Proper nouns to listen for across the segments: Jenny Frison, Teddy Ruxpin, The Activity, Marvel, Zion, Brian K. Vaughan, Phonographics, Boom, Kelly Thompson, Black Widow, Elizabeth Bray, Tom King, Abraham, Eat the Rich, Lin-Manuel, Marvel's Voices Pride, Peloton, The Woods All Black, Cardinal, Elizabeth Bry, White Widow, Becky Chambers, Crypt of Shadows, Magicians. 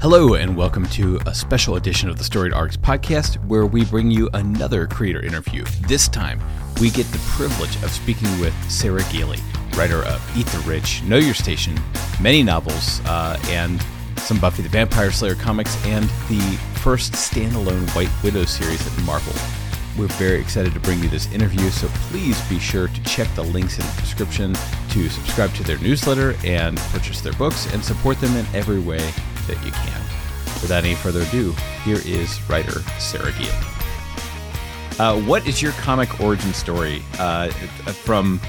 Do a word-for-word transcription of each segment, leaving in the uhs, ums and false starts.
Hello and welcome to a special edition of the Storied Arcs podcast where we bring you another creator interview. This time, we get the privilege of speaking with Sarah Gailey, writer of Eat the Rich, Know Your Station, many novels, uh, and some Buffy the Vampire Slayer comics, and the first standalone White Widow series at Marvel. We're very excited to bring you this interview, so please be sure to check the links in the description to subscribe to their newsletter and purchase their books and support them in every way that you can. Without any further ado, here is writer Sarah Gailey. Uh, what is your comic origin story? Uh, from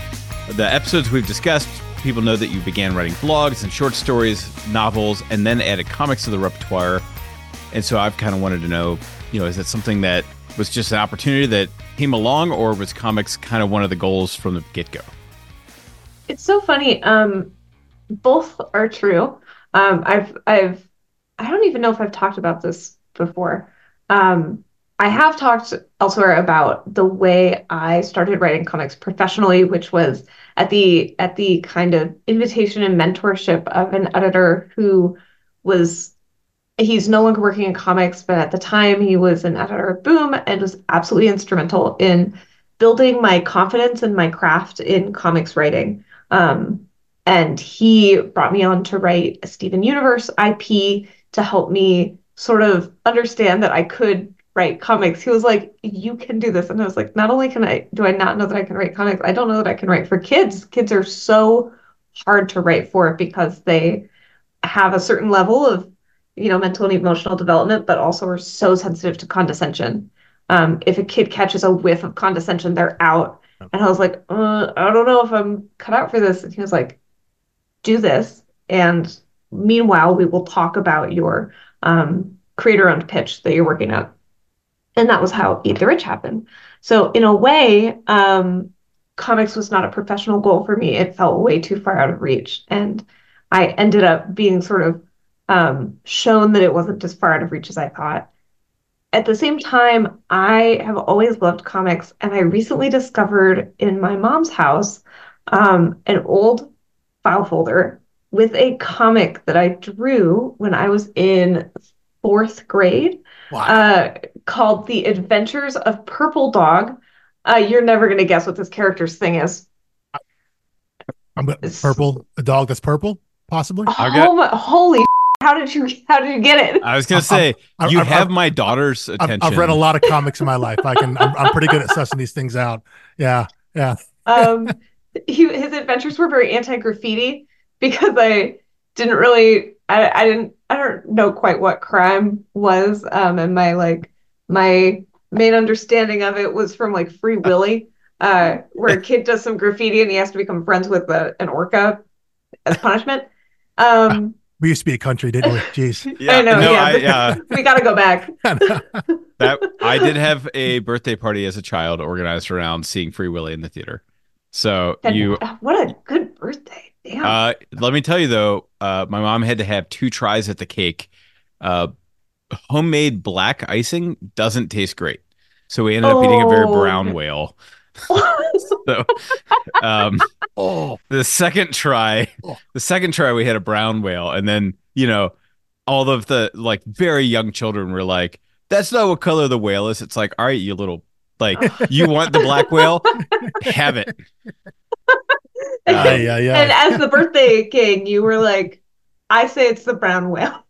the episodes we've discussed, people know that you began writing blogs and short stories, novels, and then added comics to the repertoire. And so I've kind of wanted to know, you know, is that something that was just an opportunity that came along, or was comics kind of one of the goals from the get-go? It's so funny. Um, both are true. Um, I've, I've, I don't even know if I've talked about this before. Um, I have talked elsewhere about the way I started writing comics professionally, which was at the, at the kind of invitation and mentorship of an editor who was, he's no longer working in comics, but at the time he was an editor of Boom and was absolutely instrumental in building my confidence in my craft in comics writing. Um, And he brought me on to write a Steven Universe I P to help me sort of understand that I could write comics. He was like, you can do this. And I was like, not only can I, do I not know that I can write comics, I don't know that I can write for kids. Kids are so hard to write for because they have a certain level of, you know, mental and emotional development, but also are so sensitive to condescension. Um, if a kid catches a whiff of condescension, they're out. And I was like, uh, I don't know if I'm cut out for this. And he was like, do this, and meanwhile, we will talk about your um, creator-owned pitch that you're working on. And that was how Eat the Rich happened. So in a way, um, comics was not a professional goal for me. It felt way too far out of reach, and I ended up being sort of um, shown that it wasn't as far out of reach as I thought. At the same time, I have always loved comics, and I recently discovered in my mom's house um, an old file folder with a comic that I drew when I was in fourth grade. Wow. uh, called The Adventures of Purple Dog. Uh, you're never going to guess what this character's thing is. I'm gonna, purple, a dog that's purple, possibly? Oh, got, my, holy how did you how did you get it? I was going to say, I'm, you I'm, have I'm, my daughter's attention. I've, I've read a lot of comics in my life. I can, I'm, I'm pretty good at sussing these things out. Yeah, yeah. Um. He, his adventures were very anti-graffiti because I didn't really, I, I didn't, I don't know quite what crime was. Um, and my, like, my main understanding of it was from like Free Willy, uh, where a kid does some graffiti and he has to become friends with a, an orca as punishment. Um, we used to be a country, didn't we? Jeez. Yeah, I know. No, yeah. I, uh, we got to go back. that I did have a birthday party as a child organized around seeing Free Willy in the theater. So and you, what a good birthday. Damn. Uh, let me tell you though, uh, my mom had to have two tries at the cake. Uh, homemade black icing doesn't taste great. So we ended oh. up eating a very brown whale. so, um, oh. the second try, the second try we had a brown whale. And then, you know, all of the like very young children were like, that's not what color the whale is. It's like, all right, you little, like, you want the black whale? Have it. uh, yeah, yeah. And as the birthday king, you were like, I say it's the brown whale.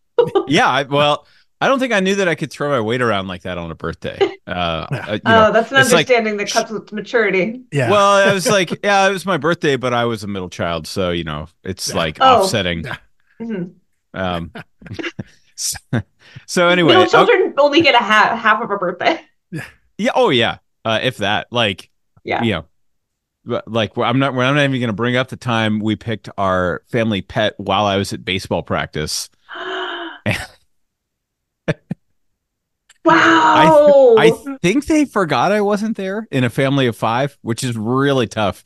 yeah, I, well, I don't think I knew that I could throw my weight around like that on a birthday. Uh, you oh, know, that's an understanding like, that comes with maturity. Yeah. Well, I was like, yeah, it was my birthday, but I was a middle child. So, you know, it's yeah. like oh. offsetting. Mm-hmm. Um, so, so anyway. Middle children I'll, only get a half, half of a birthday. Yeah. Yeah. Oh, yeah. Uh, if that, like, yeah, you know, like I'm not, I'm not even going to bring up the time we picked our family pet while I was at baseball practice. wow. I, th- I think they forgot I wasn't there in a family of five, which is really tough.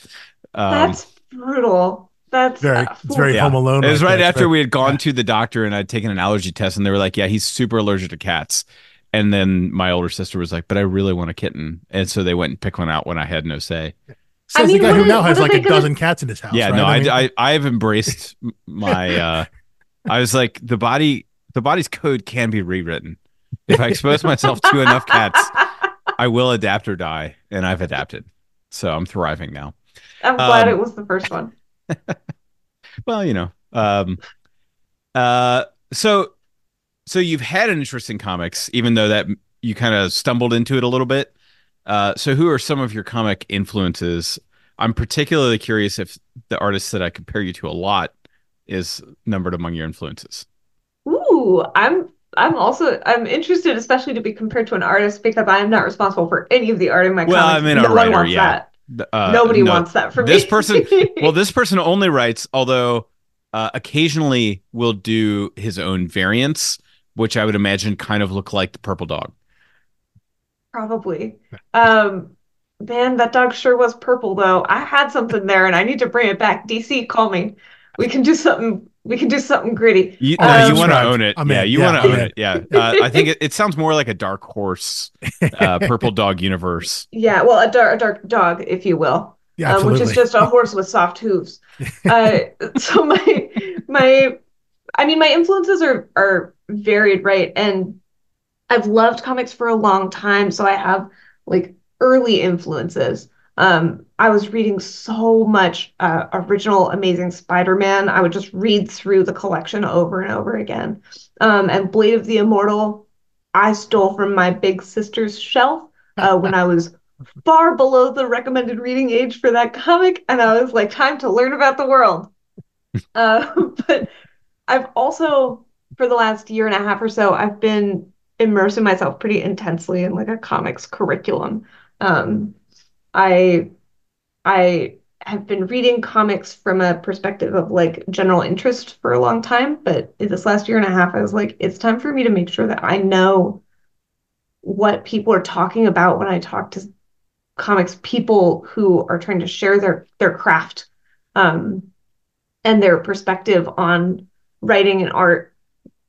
Um, That's brutal. That's very, it's very yeah. Home Alone. It was right after but, we had gone yeah. to the doctor and I'd taken an allergy test and they were like, yeah, he's super allergic to cats. And then my older sister was like, but I really want a kitten. And so they went and picked one out when I had no say. So I mean, the guy who is, now has like a gonna... dozen cats in his house. Yeah, right? no, I, mean... I, I I've embraced my, uh, I was like, the body, the body's code can be rewritten. If I expose myself to enough cats, I will adapt or die, and I've adapted. So I'm thriving now. I'm glad um, it was the first one. Well, you know, um, uh, so so you've had an interest in comics, even though that you kind of stumbled into it a little bit. Uh, so who are some of your comic influences? I'm particularly curious if the artist that I compare you to a lot is numbered among your influences. Ooh, I'm I'm also I'm interested, especially to be compared to an artist, because I am not responsible for any of the art in my well, comics. Well, I mean, no a writer, wants yeah. That. Uh, Nobody no, wants that for me. This person, well, this person only writes, although uh, occasionally will do his own variants, which I would imagine kind of look like the purple dog. Probably. Um, man, that dog sure was purple, though. I had something there, and I need to bring it back. D C, call me. We can do something. We can do something gritty. You, um, no, you want to own it. I mean, yeah, you yeah, want to own it. Yeah. Uh, I think it, it sounds more like a dark horse, uh, purple dog universe. Yeah. Well, a dark, a dark dog, if you will. Yeah, um, which is just a horse with soft hooves. Uh, so my, my, I mean, my influences are, are varied. Right. And I've loved comics for a long time. So I have like early influences. Um, I was reading so much uh, original Amazing Spider-Man. I would just read through the collection over and over again. Um, and Blade of the Immortal, I stole from my big sister's shelf uh, when I was far below the recommended reading age for that comic. And I was like, time to learn about the world. Uh, but I've also, for the last year and a half or so, I've been immersing myself pretty intensely in like a comics curriculum. Um I I have been reading comics from a perspective of like general interest for a long time, but this last year and a half, I was like, it's time for me to make sure that I know what people are talking about when I talk to comics people who are trying to share their, their craft um, and their perspective on writing and art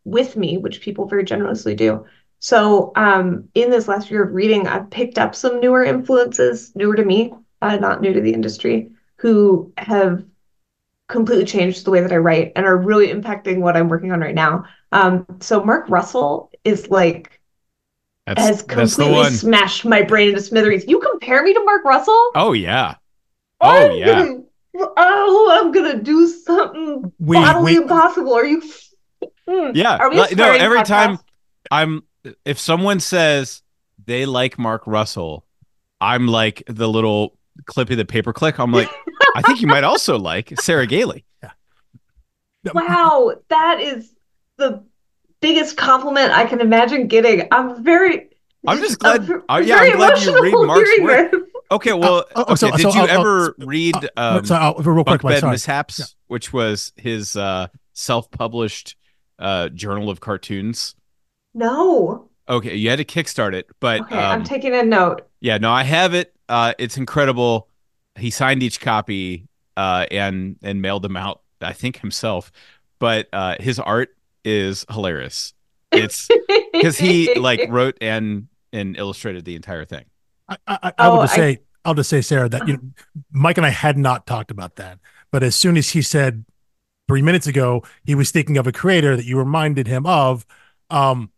with me, which people very generously do. So um, in this last year of reading, I've picked up some newer influences, newer to me, uh, not new to the industry, who have completely changed the way that I write and are really impacting what I'm working on right now. Um, so Mark Russell is like, that's, has completely smashed my brain into smithereens. You compare me to Mark Russell? Oh, yeah. Oh, I'm yeah. Gonna, oh, I'm going to do something we, bodily we, impossible. Are you? Yeah. Are we no, every podcast? Time I'm... If someone says they like Mark Russell, I'm like the little clippy the paper click. I'm like, I think you might also like Sarah Gailey. Yeah. Wow, that is the biggest compliment I can imagine getting. I'm very. I'm just glad. I'm, uh, yeah, I'm glad you read Mark's work. This. Okay, well, uh, okay. So, did so, you I'll, ever I'll, read um, sorry, real quick, Bunkbed sorry. Mishaps, yeah. which was his uh, self-published uh, journal of cartoons? No. Okay, you had to kickstart it, but okay, um, I'm taking a note. Yeah, no, I have it. Uh, it's incredible. He signed each copy uh, and and mailed them out, I think himself. But uh, his art is hilarious. It's because he like wrote and and illustrated the entire thing. I, I, I would oh, just say I... I'll just say, Sarah, that you know, Mike and I had not talked about that, but as soon as he said three minutes ago, he was thinking of a creator that you reminded him of. Um,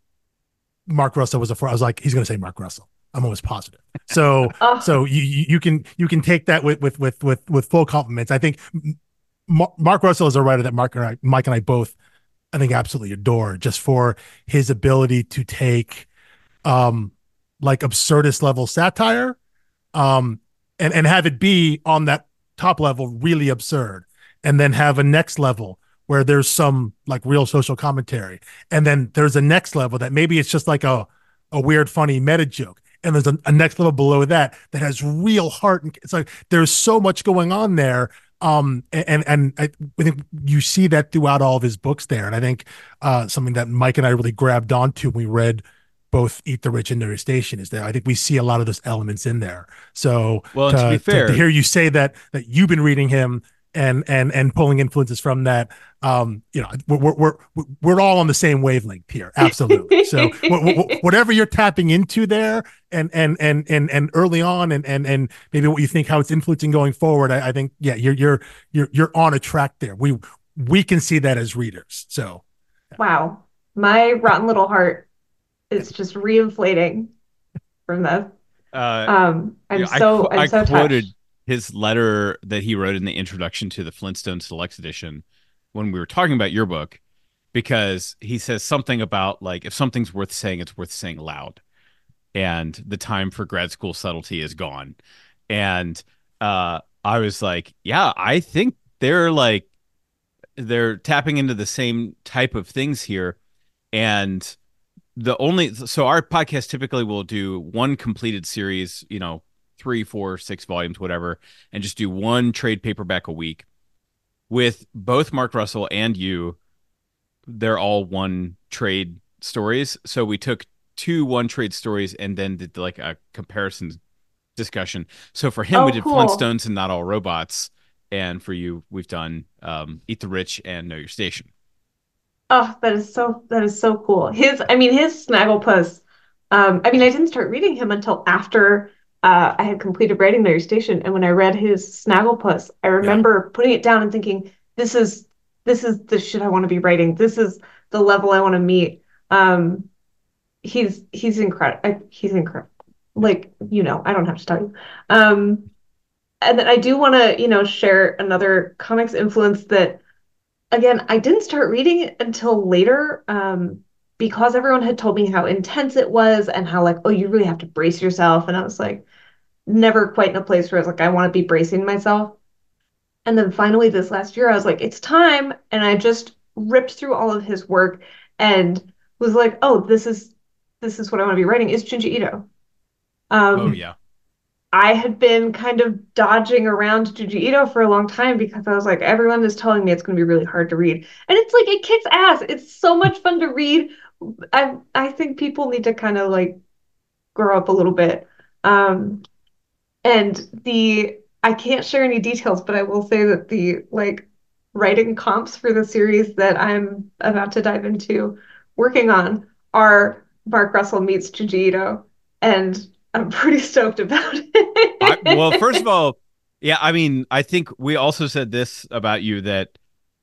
Mark Russell was a I was like, he's going to say Mark Russell. I'm almost positive. So, oh. so you, you can, you can take that with, with, with, with, with full compliments. I think Mar- Mark Russell is a writer that Mark and I, Mike and I both, I think absolutely adore just for his ability to take, um, like absurdist level satire, um, and, and have it be on that top level, really absurd. And then have a next level where there's some like real social commentary. And then there's a next level that maybe it's just like a, a weird, funny meta joke. And there's a, a next level below that, that has real heart. And it's like, there's so much going on there. Um, and, and I think you see that throughout all of his books there. And I think uh, something that Mike and I really grabbed onto when we read both Eat the Rich and Know Your Station is that I think we see a lot of those elements in there. So well, to, to be fair, to, to hear you say that, that you've been reading him, and and and pulling influences from that, um, you know, we're we're we're, we're all on the same wavelength here, absolutely. So w- w- whatever you're tapping into there, and and and and and early on, and and and maybe what you think how it's influencing going forward, I, I think yeah, you're you're you're you're on a track there. We we can see that as readers. So wow, my rotten little heart is just reinflating from this. Uh, um, I'm yeah, so I, I'm I so quoted touched. His letter that he wrote in the introduction to the Flintstones Select Edition when we were talking about your book, because he says something about, like, if something's worth saying, it's worth saying loud, and the time for grad school subtlety is gone. And uh, I was like, yeah, I think they're like they're tapping into the same type of things here. And the only so our podcast typically will do one completed series, you know, three, four, six volumes, whatever, and just do one trade paperback a week. With both Mark Russell and you, they're all one trade stories. So we took two one trade stories and then did like a comparison discussion. So for him, oh, we did cool. Flintstones and Not All Robots. And for you, we've done um, Eat the Rich and Know Your Station. Oh, that is so that is so cool. His, I mean, his Snagglepuss. Um, I mean, I didn't start reading him until after uh, I had completed writing Know Your Station. And when I read his Snagglepuss, I remember yeah. putting it down and thinking, "This is this is the shit I want to be writing. This is the level I want to meet." Um, he's he's incredible. He's incredible. Like, you know, I don't have to tell you. Um, And then I do want to, you know, share another comics influence that, again, I didn't start reading it until later um, because everyone had told me how intense it was and how, like, oh, you really have to brace yourself. And I was like, never quite in a place where I was like, I want to be bracing myself. And then finally this last year, I was like, it's time. And I just ripped through all of his work and was like, oh, this is this is what I want to be writing. It's Junji Ito. Um, oh, yeah. I had been kind of dodging around Junji Ito for a long time because I was like, everyone is telling me it's going to be really hard to read. And it's like, it kicks ass. It's so much fun to read. I I think people need to kind of like grow up a little bit. Um, and the, I can't share any details, but I will say that the like writing comps for the series that I'm about to dive into working on are Mark Russell meets Junji Ito, and I'm pretty stoked about it. I, well, first of all, yeah, I mean, I think we also said this about you that,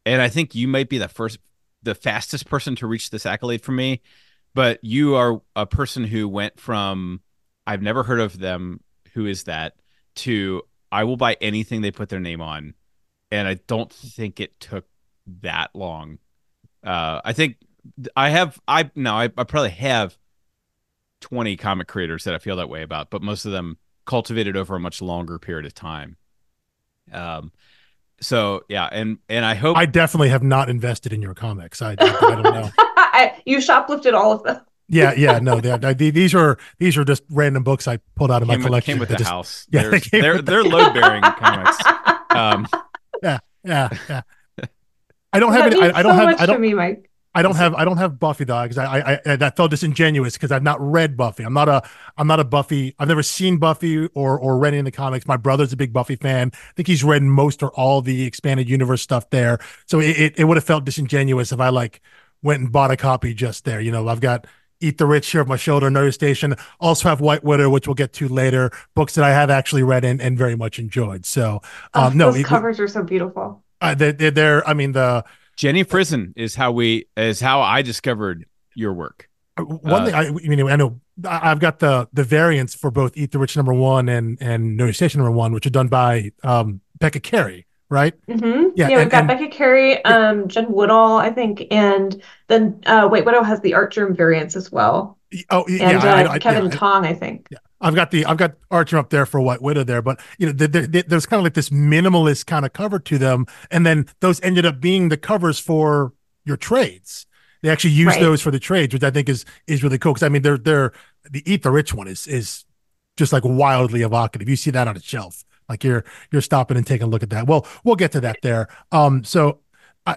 and I think you might be the first, the fastest person to reach this accolade for me, but you are a person who went from, I've never heard of them, who is that, to I will buy anything they put their name on. And I don't think it took that long. Uh, I think I have, I no, I, I probably have twenty comic creators that I feel that way about, but most of them cultivated over a much longer period of time. Um, so yeah, and and I hope I definitely have not invested in your comics. I, I don't know. I, you shoplifted all of them. Yeah, yeah, no, they, I, these are these are just random books I pulled out of came my collection. With, came with the just, house. Yeah, they came they're with they're the... load bearing comics. Um, yeah, yeah, yeah. I don't have. Any, I, I don't so have. Much I don't. For me, Mike. I don't have I don't have Buffy dogs. I, I I that felt disingenuous because I've not read Buffy. I'm not a I'm not a Buffy. I've never seen Buffy or or read any of the comics. My brother's a big Buffy fan. I think he's read most or all the expanded universe stuff there. So it it, it would have felt disingenuous if I like went and bought a copy just there. You know, I've got Eat the Rich here on my shoulder, Know Your Station. Also have White Widow, which we'll get to later. Books that I have actually read and and very much enjoyed. So um, oh, no, those it, covers are so beautiful. Uh, they they're, they're I mean the. Jenny Frison is how we is how I discovered your work. One uh, thing I, I mean, I know I've got the the variants for both Eat the Rich number one and and Know Your Station number one, which are done by um, Becca Carey, right? Mm-hmm. Yeah, yeah, and we've got and, Becca Carey, um, Jen Woodall, I think, and then uh, White Widow has the Art Room variants as well. Oh, yeah, and uh, I, I, Kevin yeah, Tong, I think. Yeah. I've got the I've got Archer up there for White Widow there, but you know the, the, the, there's kind of like this minimalist kind of cover to them, and then those ended up being the covers for your trades. They actually use right. those for the trades, which I think is is really cool. Because I mean, they're they're the Eat the Rich one is is just like wildly evocative. You see that on a shelf, like you're you're stopping and taking a look at that. Well, we'll get to that there. Um, so I.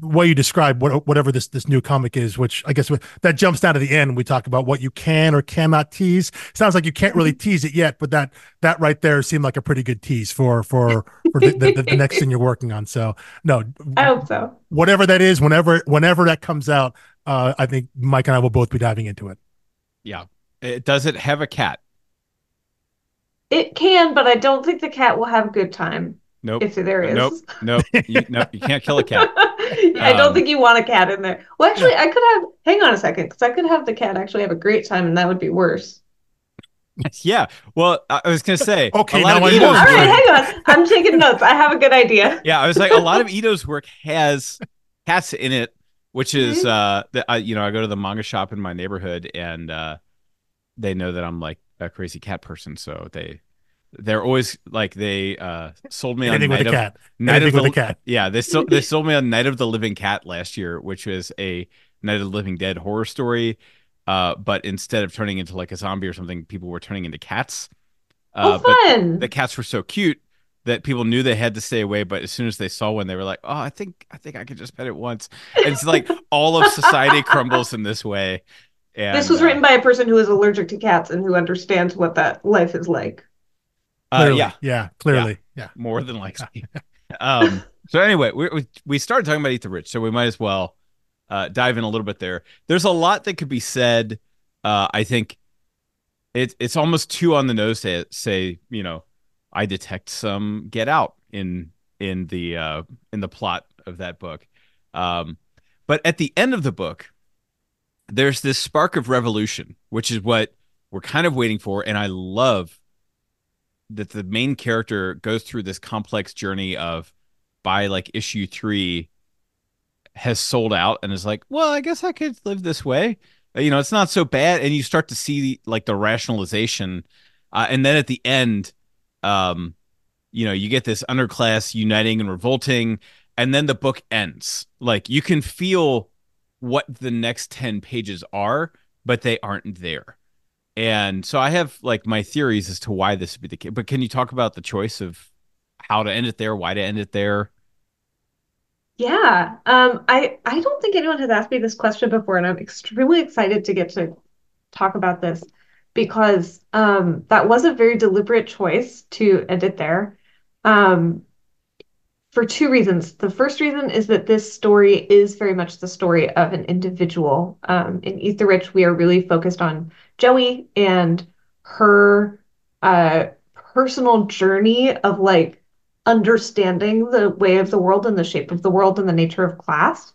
What you describe, what, whatever this this new comic is, which I guess that jumps down to the end. We talk about what you can or cannot tease. Sounds like you can't really tease it yet, but that that right there seemed like a pretty good tease for for, for the, the, the next thing you're working on. So no, I hope so. Whatever that is, whenever whenever that comes out, uh, I think Mike and I will both be diving into it. Yeah, it, does it have a cat? It can, but I don't think the cat will have a good time. Nope. If there is. Nope. Nope. You, nope. You can't kill a cat. Yeah, um, I don't think you want a cat in there. Well, actually, yeah. I could have... Hang on a second, because I could have the cat actually have a great time, and that would be worse. Yeah. Well, I was going to say... okay, a lot now of I Ito's All right, hang on. I'm taking notes. I have a good idea. Yeah, I was like, a lot of Ito's work has cats in it, which is, uh, the, uh, you know, I go to the manga shop in my neighborhood, and uh, they know that I'm, like, a crazy cat person, so they... They're always like they uh, sold me Anything on Night with of, cat. Night of the, with cat. Yeah, they sold, they sold me on Night of the Living Cat last year, which was a Night of the Living Dead horror story. Uh, but instead of turning into like a zombie or something, people were turning into cats. Uh, oh, fun! But the cats were so cute that people knew they had to stay away. But as soon as they saw one, they were like, "Oh, I think I think I could just pet it once." And it's like all of society crumbles in this way. And this was uh, written by a person who is allergic to cats and who understands what that life is like. Clearly, uh, yeah, yeah, clearly, yeah, yeah. More than likely. um, so anyway, we, we we started talking about Eat the Rich, so we might as well uh, dive in a little bit there. There's a lot that could be said. Uh, I think it it's almost too on the nose to say, you know, I detect some Get Out in in the uh, in the plot of that book. Um, but at the end of the book, there's this spark of revolution, which is what we're kind of waiting for, and I love that the main character goes through this complex journey of, by like issue three, has sold out and is like, well, I guess I could live this way. You know, it's not so bad. And you start to see the, like the rationalization. Uh, and then at the end, um, you know, you get this underclass uniting and revolting, and then the book ends. Like you can feel what the next ten pages are, but they aren't there. And so I have like my theories as to why this would be the case. But can you talk about the choice of how to end it there, why to end it there? Yeah, um, I, I don't think anyone has asked me this question before, and I'm extremely excited to get to talk about this because um, that was a very deliberate choice to end it there um, for two reasons. The first reason is that this story is very much the story of an individual. Um, in Eat the Rich, we are really focused on Joey and her uh, personal journey of like understanding the way of the world and the shape of the world and the nature of class.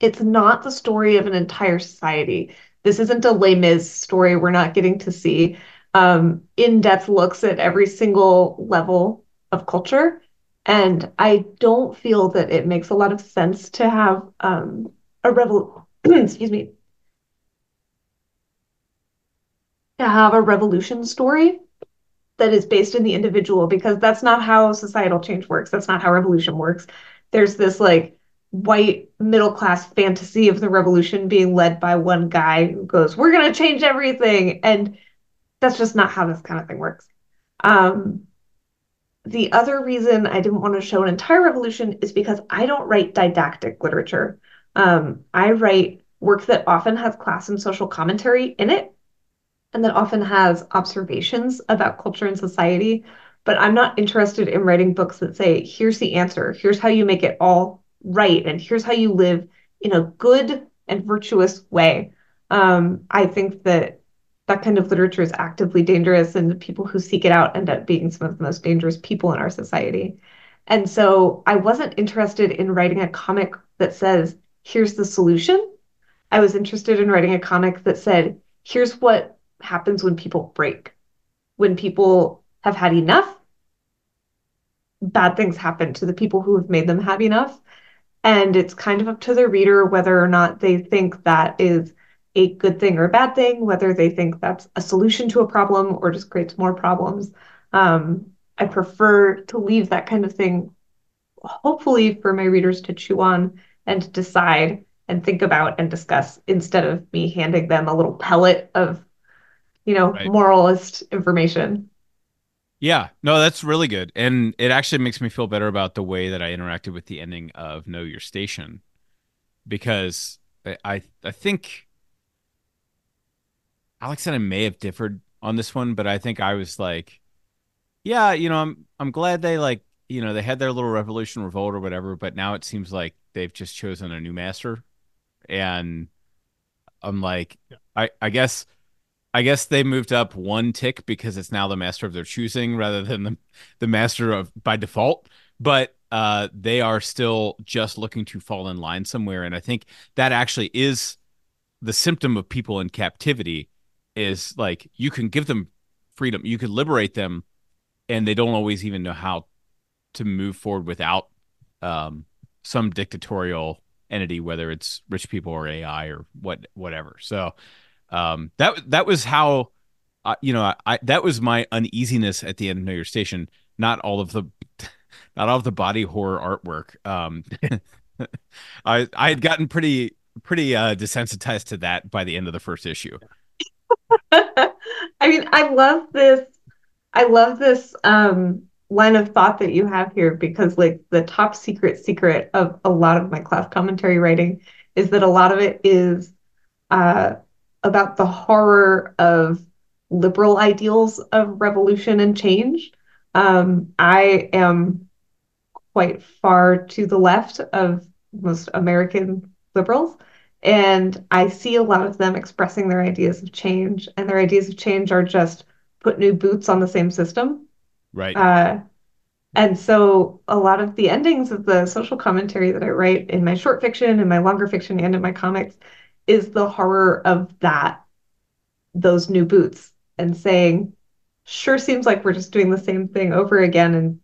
It's not the story of an entire society. This isn't a Les Mis story. We're not getting to see um, in-depth looks at every single level of culture. And I don't feel that it makes a lot of sense to have um, a revel- excuse me, to have a revolution story that is based in the individual, because that's not how societal change works. That's not how revolution works. There's this like white middle class fantasy of the revolution being led by one guy who goes, we're going to change everything. And that's just not how this kind of thing works. Um, the other reason I didn't want to show an entire revolution is because I don't write didactic literature. Um, I write work that often has class and social commentary in it, and that often has observations about culture and society. But I'm not interested in writing books that say, here's the answer, here's how you make it all right, and here's how you live in a good and virtuous way. Um, I think that that kind of literature is actively dangerous, and the people who seek it out end up being some of the most dangerous people in our society. And so I wasn't interested in writing a comic that says, here's the solution. I was interested in writing a comic that said, here's what happens when people break. When people have had enough, bad things happen to the people who have made them have enough. And it's kind of up to the reader whether or not they think that is a good thing or a bad thing, whether they think that's a solution to a problem or just creates more problems. Um, I prefer to leave that kind of thing, hopefully, for my readers to chew on and decide and think about and discuss, instead of me handing them a little pellet of you know, right. moralist information. Yeah, no, that's really good. And it actually makes me feel better about the way that I interacted with the ending of Know Your Station, because I I, I think Alex and I may have differed on this one, but I think I was like, yeah, you know, I'm, I'm glad they like, you know, they had their little revolution revolt or whatever, but now it seems like they've just chosen a new master. And I'm like, yeah. I, I guess... I guess they moved up one tick because it's now the master of their choosing rather than the, the master of by default. But uh, they are still just looking to fall in line somewhere. And I think that actually is the symptom of people in captivity, is like, you can give them freedom, you can liberate them, and they don't always even know how to move forward without um, some dictatorial entity, whether it's rich people or A I or what, whatever. So um, that that was how, uh, you know, I, I that was my uneasiness at the end of Know Your Station. Not all of the, not all of the body horror artwork. Um, I I had gotten pretty pretty uh, desensitized to that by the end of the first issue. I mean, I love this. I love this um, line of thought that you have here, because like the top secret secret of a lot of my class commentary writing is that a lot of it is uh, about the horror of liberal ideals of revolution and change. Um, I am quite far to the left of most American liberals, and I see a lot of them expressing their ideas of change, and their ideas of change are just put new boots on the same system. Right. Uh, and so a lot of the endings of the social commentary that I write in my short fiction and my longer fiction and in my comics is the horror of that, those new boots, and saying, sure seems like we're just doing the same thing over again and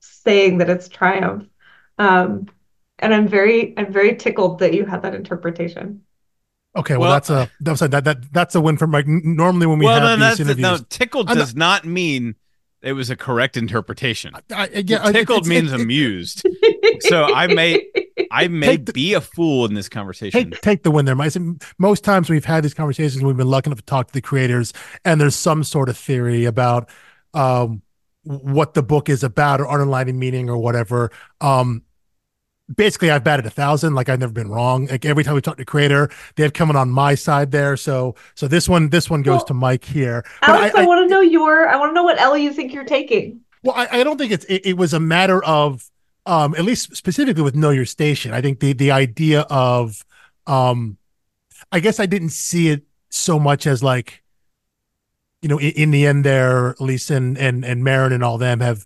saying that it's triumph. Um, and I'm very, I'm very tickled that you had that interpretation. Okay, well, well that's a that's a, that that that's a win for Mike. Normally when we well, have no, these interviews, no, tickled I'm does not, not mean it was a correct interpretation. I, I, yeah, tickled I, means it, amused. It, so I may I may the, be a fool in this conversation. Take, take the win there, Mike. Most times we've had these conversations, we've been lucky enough to talk to the creators, and there's some sort of theory about um, what the book is about or underlying meaning or whatever. Um, Basically, I've batted a thousand. Like, I've never been wrong. Like, every time we talk to creator, they have coming on my side there. So, so this one, this one goes well, to Mike here. But Alex, I, I, I want to know your. I want to know what L you think you're taking. Well, I, I don't think it's. It, it was a matter of, um, at least specifically with Know Your Station. I think the the idea of, um, I guess I didn't see it so much as like, you know, in, in the end there, Lisa and and and Marin and all them have,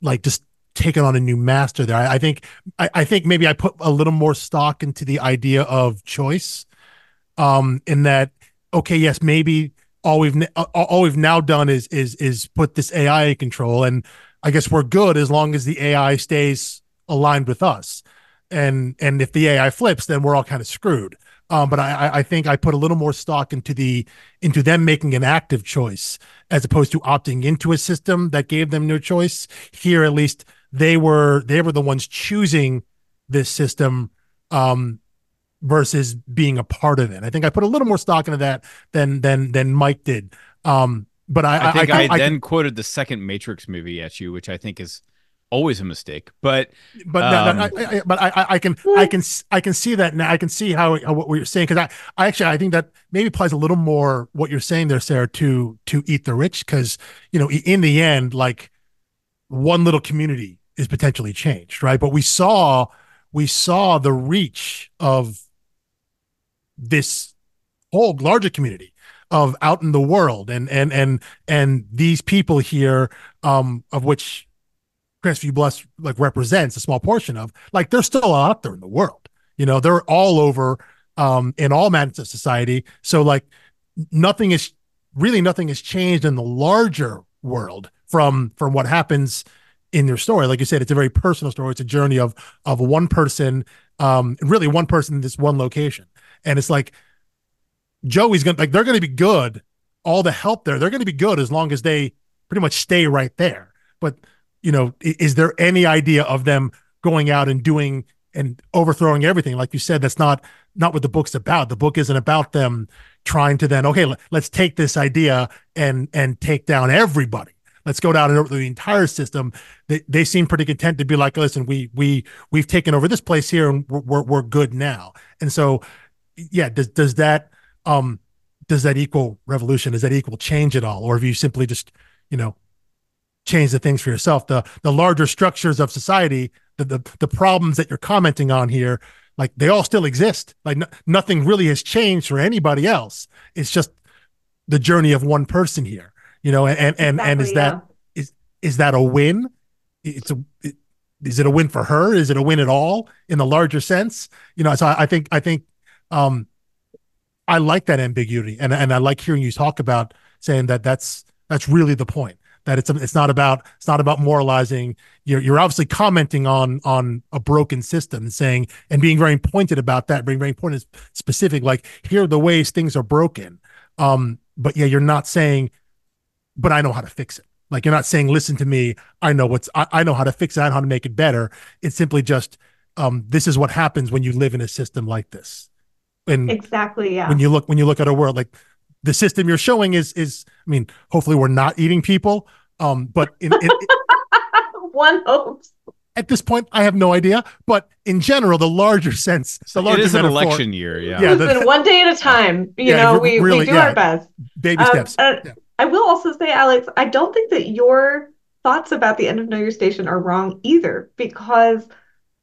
like, just taken on a new master there. I, I think I, I think maybe I put a little more stock into the idea of choice, um, in that, okay, yes, maybe all we've all we've now done is is is put this A I in control, and I guess we're good as long as the A I stays aligned with us, and and if the A I flips, then we're all kind of screwed. Um, but I, I think I put a little more stock into the into them making an active choice as opposed to opting into a system that gave them no choice. Here, at least, they were they were the ones choosing this system, um, versus being a part of it. I think I put a little more stock into that than than than Mike did. Um, but I, I think I, I, I then I, quoted the second Matrix movie at you, which I think is always a mistake. But but um, no, no, I, I, but I, I can I can I can see that now. I can see how, how what you're saying, because I, I actually I think that maybe applies a little more what you're saying there, Sarah, to to Eat the Rich, because, you know, in the end, like, one little community is potentially changed, right? But we saw we saw the reach of this whole larger community of out in the world, and and and and these people here, um, of which Crestview Bless like represents a small portion of, like, they're still out there in the world. You know, they're all over, um, in all matters of society. So, like, nothing is really nothing has changed in the larger world from from what happens in their story. Like you said, it's a very personal story. It's a journey of of one person, um, really one person in this one location. And it's like, Joey's gonna like they're gonna be good. All the help there, they're gonna be good as long as they pretty much stay right there. But, you know, is there any idea of them going out and doing and overthrowing everything? Like you said, that's not not what the book's about. The book isn't about them trying to then, okay, let's take this idea and and take down everybody. Let's go down and over the entire system. They they seem pretty content to be like, listen, we we we've taken over this place here, and we're we're, we're good now. And so, yeah, does does that um does that equal revolution? Does that equal change at all? Or have you simply just, you know, change the things for yourself, the the larger structures of society, the, the the problems that you're commenting on here, like, they all still exist. Like, no, nothing really has changed for anybody else. It's just the journey of one person here, you know. And and, exactly, and is yeah. that is is that a win? It's a it, is it a win for her? Is it a win at all in the larger sense? You know, so I, I think, I think, um, I like that ambiguity, and and I like hearing you talk about saying that that's that's really the point. That it's it's not about it's not about moralizing. You're you're obviously commenting on on a broken system and saying and being very pointed about that, being very pointed specific. Like, here are the ways things are broken. Um, but yeah, you're not saying, but I know how to fix it. Like, you're not saying, listen to me, I know what's I, I know how to fix it, I know how to make it better. It's simply just um, this is what happens when you live in a system like this. And exactly, yeah. When you look when you look at a world, like the system you're showing is is I mean, hopefully we're not eating people, um, but in, in, in, one hopes. At this point, I have no idea. But in general, the larger sense, the larger it is metaphor, an election year, yeah. yeah Listen, the, one day at a time. You yeah, know, we, really, we do yeah, our best. Baby um, steps. Uh, yeah. I will also say, Alex, I don't think that your thoughts about the end of Know Your Station are wrong either, because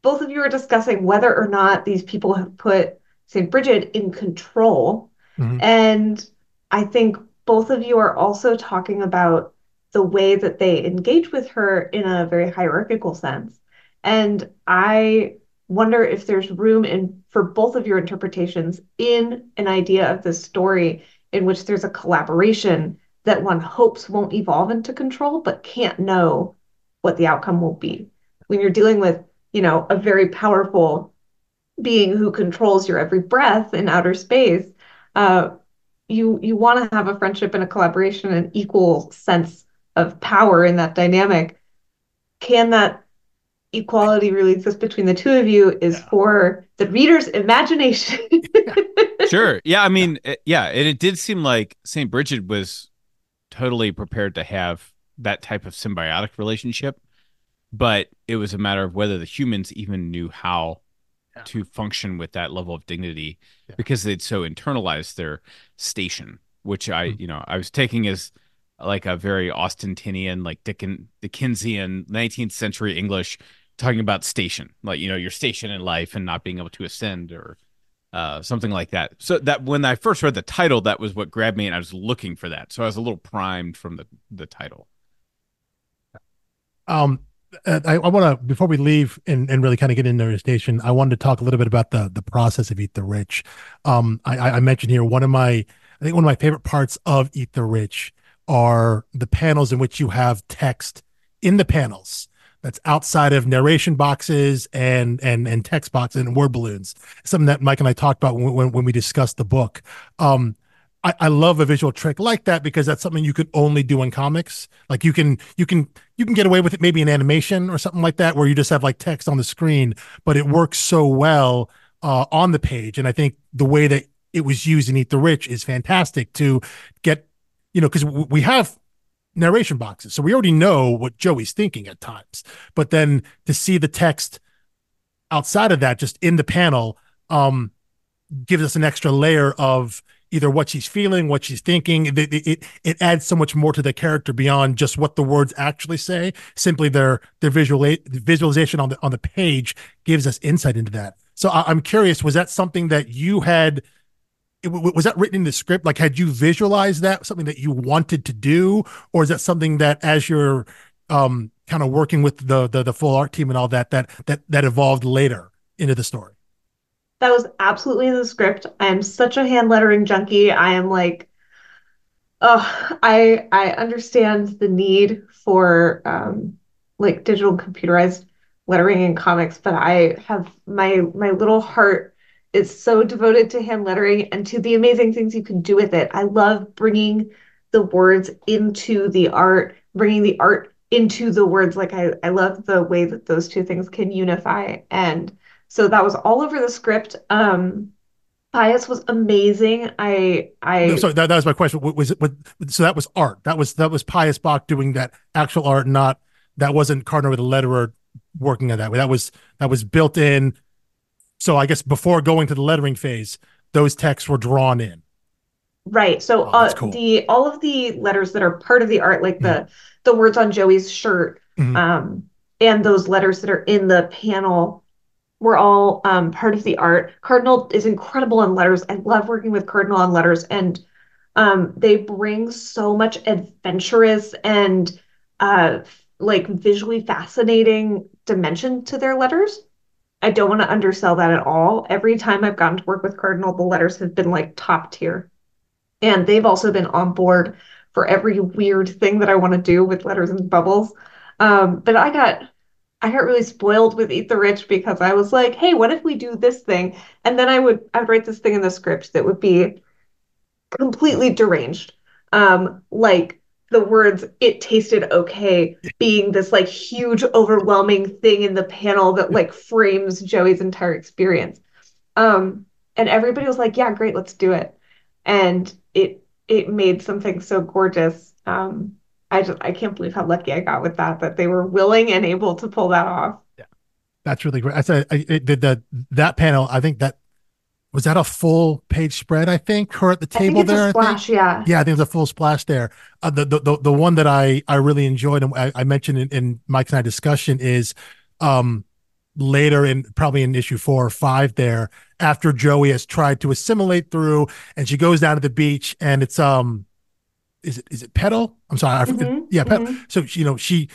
both of you are discussing whether or not these people have put Saint Bridget in control. Mm-hmm. And I think both of you are also talking about the way that they engage with her in a very hierarchical sense. And I wonder if there's room in for both of your interpretations in an idea of this story in which there's a collaboration that one hopes won't evolve into control, but can't know what the outcome will be. When you're dealing with, you know, a very powerful being who controls your every breath in outer space, uh, you you want to have a friendship and a collaboration and equal sense of power in that dynamic. Can that equality really exist between the two of you is yeah. for the reader's imagination. Sure. Yeah, I mean, it, yeah, and it did seem like Saint Bridget was totally prepared to have that type of symbiotic relationship, but it was a matter of whether the humans even knew how to function with that level of dignity yeah. because they'd so internalized their station, which I, mm-hmm. you know, I was taking as like a very Austinian, like Dickens, Dickensian nineteenth century English talking about station, like, you know, your station in life and not being able to ascend or uh, something like that. So that when I first read the title, that was what grabbed me, and I was looking for that. So I was a little primed from the, the title. Um, Uh, I, I want to, before we leave and, and really kind of get into our station, I wanted to talk a little bit about the the process of Eat the Rich. Um, I, I mentioned here one of my, I think one of my favorite parts of Eat the Rich are the panels in which you have text in the panels that's outside of narration boxes and and and text boxes and word balloons. Something that Mike and I talked about when when, when we discussed the book. Um, I, I love a visual trick like that because that's something you could only do in comics. Like you can, you can, you can get away with it maybe in animation or something like that, where you just have like text on the screen, but it works so well uh, on the page. And I think the way that it was used in Eat the Rich is fantastic to get, you know, because w- we have narration boxes, so we already know what Joey's thinking at times. But then to see the text outside of that, just in the panel, um, gives us an extra layer of either what she's feeling, what she's thinking. It, it it adds so much more to the character beyond just what the words actually say. Simply their their visual visualization on the on the page gives us insight into that. So I, I'm curious, was that something that you had? It, was that written in the script? Like, had you visualized that something that you wanted to do, or is that something that as you're um, kind of working with the, the the full art team and all that that that that evolved later into the story? That was absolutely in the script. I am such a hand lettering junkie. I am like, oh, I I understand the need for um, like digital computerized lettering in comics, but I have my my little heart is so devoted to hand lettering and to the amazing things you can do with it. I love bringing the words into the art, bringing the art into the words. Like I I love the way that those two things can unify. And so that was all over the script. Um, Pius was amazing. I, I. No, sorry, that, that was my question. Was it? Was, so that was art. That was that was Pius Bach doing that actual art. Not that wasn't Cardinal with a letterer working on that way. That was that was built in. So I guess before going to the lettering phase, those texts were drawn in. Right. So oh, uh, cool. the all of the letters that are part of the art, like mm-hmm. the the words on Joey's shirt, mm-hmm. um, and those letters that are in the panel. We're all um, part of the art. Cardinal is incredible on letters. I love working with Cardinal on letters. And um, they bring so much adventurous and uh, like visually fascinating dimension to their letters. I don't want to undersell that at all. Every time I've gotten to work with Cardinal, the letters have been like top tier. And they've also been on board for every weird thing that I want to do with letters and bubbles. Um, but I got I got really spoiled with Eat the Rich because I was like, hey, what if we do this thing? And then I would I'd write this thing in the script that would be completely deranged. Um, like the words "it tasted okay" being this like huge overwhelming thing in the panel that like frames Joey's entire experience. Um, and everybody was like, yeah, great, let's do it. And it it made something so gorgeous. Um, I just I can't believe how lucky I got with that, that they were willing and able to pull that off. Yeah, that's really great. I said I it did that that panel. I think that was that a full page spread. I think or at the table I think it's there. A splash, I think. Yeah, yeah. I think it was a full splash there. Uh, the, the the the one that I I really enjoyed and I, I mentioned in, in Mike's and I discussion is um, later in probably in issue four or five there. After Joey has tried to assimilate through and she goes down to the beach and it's, um, is it, is it Petal? I'm sorry. I forget. Mm-hmm. Yeah. Petal. Mm-hmm. So, you know, she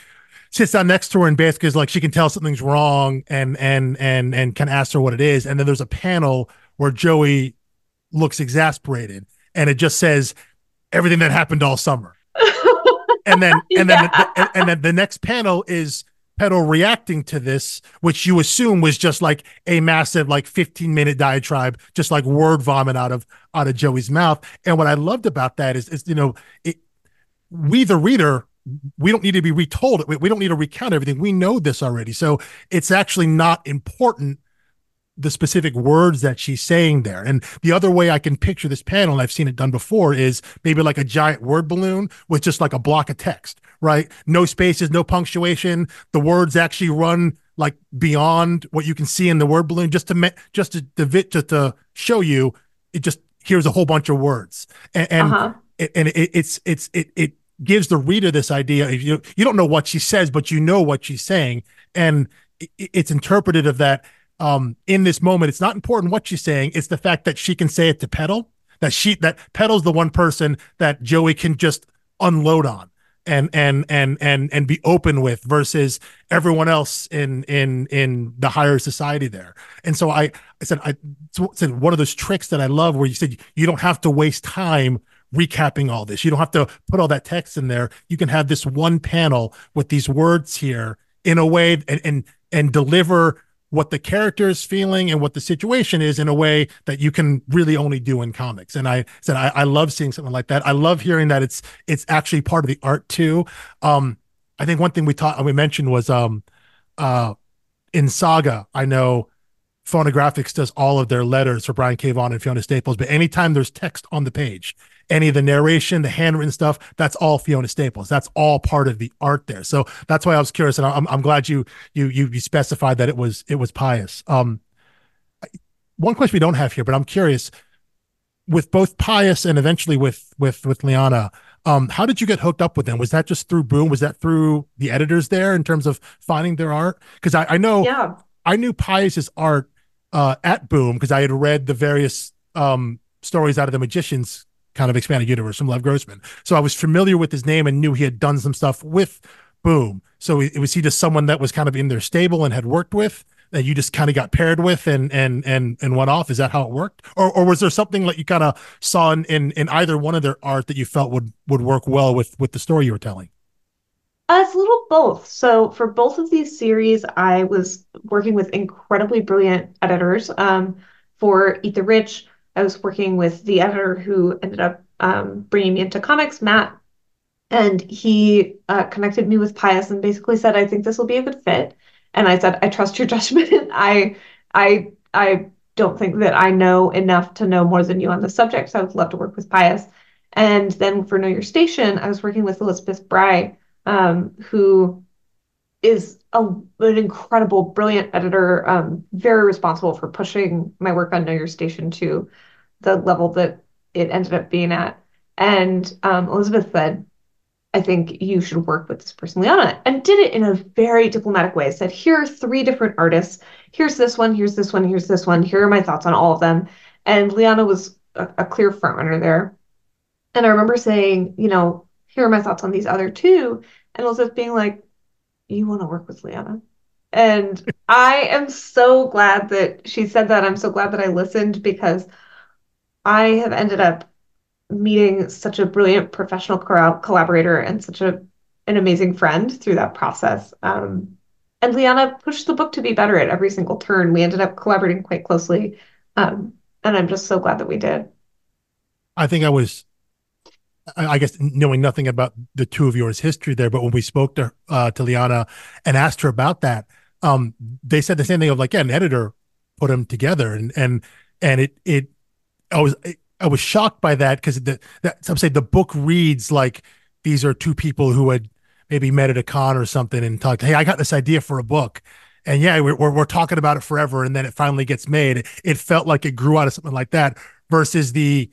sits down next to her and basically is like, she can tell something's wrong and, and, and, and can ask her what it is. And then there's a panel where Joey looks exasperated and it just says everything that happened all summer. and then, and then, yeah. the, the, and then the next panel is Petal reacting to this, which you assume was just like a massive like fifteen minute diatribe, just like word vomit out of out of Joey's mouth. And what I loved about that is, is you know, it, we the reader, we don't need to be retold. We, we don't need to recount everything. We know this already. So it's actually not important, the specific words that she's saying there. And the other way I can picture this panel, and I've seen it done before, is maybe like a giant word balloon with just like a block of text, right? No spaces, no punctuation. The words actually run like beyond what you can see in the word balloon, just to just to to, to show you it. Just here's a whole bunch of words, and and, uh-huh. it, and it, it's it's it it gives the reader this idea. You you don't know what she says, but you know what she's saying, and it, it's interpreted of that. Um, in this moment, it's not important what she's saying. It's the fact that she can say it to Petal, that she, that Petal's the one person that Joey can just unload on and, and, and, and, and be open with versus everyone else in, in, in the higher society there. And so I, I said, I said one of those tricks that I love where you said, you don't have to waste time recapping all this. You don't have to put all that text in there. You can have this one panel with these words here in a way and, and, and deliver what the character is feeling and what the situation is in a way that you can really only do in comics. And I said, I, I love seeing something like that. I love hearing that it's, it's actually part of the art too. Um, I think one thing we taught, we mentioned was, um, uh, in Saga, I know Phonographics does all of their letters for Brian K. Vaughan and Fiona Staples, but anytime there's text on the page, any of the narration, the handwritten stuff, that's all Fiona Staples. That's all part of the art there. So that's why I was curious, and I'm I'm glad you you you specified that it was it was Pius. Um, one question we don't have here, but I'm curious, with both Pius and eventually with with with Liana, um, how did you get hooked up with them? Was that just through Boom? Was that through the editors there in terms of finding their art? Because I, I know yeah. I knew Pius's art uh, at Boom because I had read the various um, stories out of the Magicians kind of expanded universe from Lev Grossman. So I was familiar with his name and knew he had done some stuff with Boom. So it was he just someone that was kind of in their stable and had worked with that you just kind of got paired with and and and and went off. Is that how it worked? Or or was there something that you kind of saw in, in in either one of their art that you felt would would work well with with the story you were telling? Uh, it's a little both. So for both of these series, I was working with incredibly brilliant editors. Um, for Eat the Rich, I was working with the editor who ended up um, bringing me into comics, Matt, and he uh, connected me with Pius and basically said, I think this will be a good fit. And I said, I trust your judgment. I I, I don't think that I know enough to know more than you on the subject, so I would love to work with Pius. And then for Know Your Station, I was working with Elizabeth Bry, um, who is a, an incredible, brilliant editor, um, very responsible for pushing my work on Know Your Station to the level that it ended up being at. And um, Elizabeth said, I think you should work with this person, Liana, and did it in a very diplomatic way. Said, here are three different artists. Here's this one, here's this one, here's this one. Here are my thoughts on all of them. And Liana was a, a clear frontrunner there. And I remember saying, you know, here are my thoughts on these other two. And Elizabeth being like, you want to work with Liana. And I am so glad that she said that. I'm so glad that I listened, because I have ended up meeting such a brilliant professional collaborator and such a an amazing friend through that process. Um, and Liana pushed the book to be better at every single turn. We ended up collaborating quite closely. Um, and I'm just so glad that we did. I think I was, I guess, knowing nothing about the two of yours history there, but when we spoke to, uh, to Liana and asked her about that, um, they said the same thing of like, yeah, an editor put them together. And, and, and it, it, I was, it, I was shocked by that. Cause the, that some say the book reads like these are two people who had maybe met at a con or something and talked, hey, I got this idea for a book. And yeah, we're, we're, we're talking about it forever. And then it finally gets made. It, it felt like it grew out of something like that versus the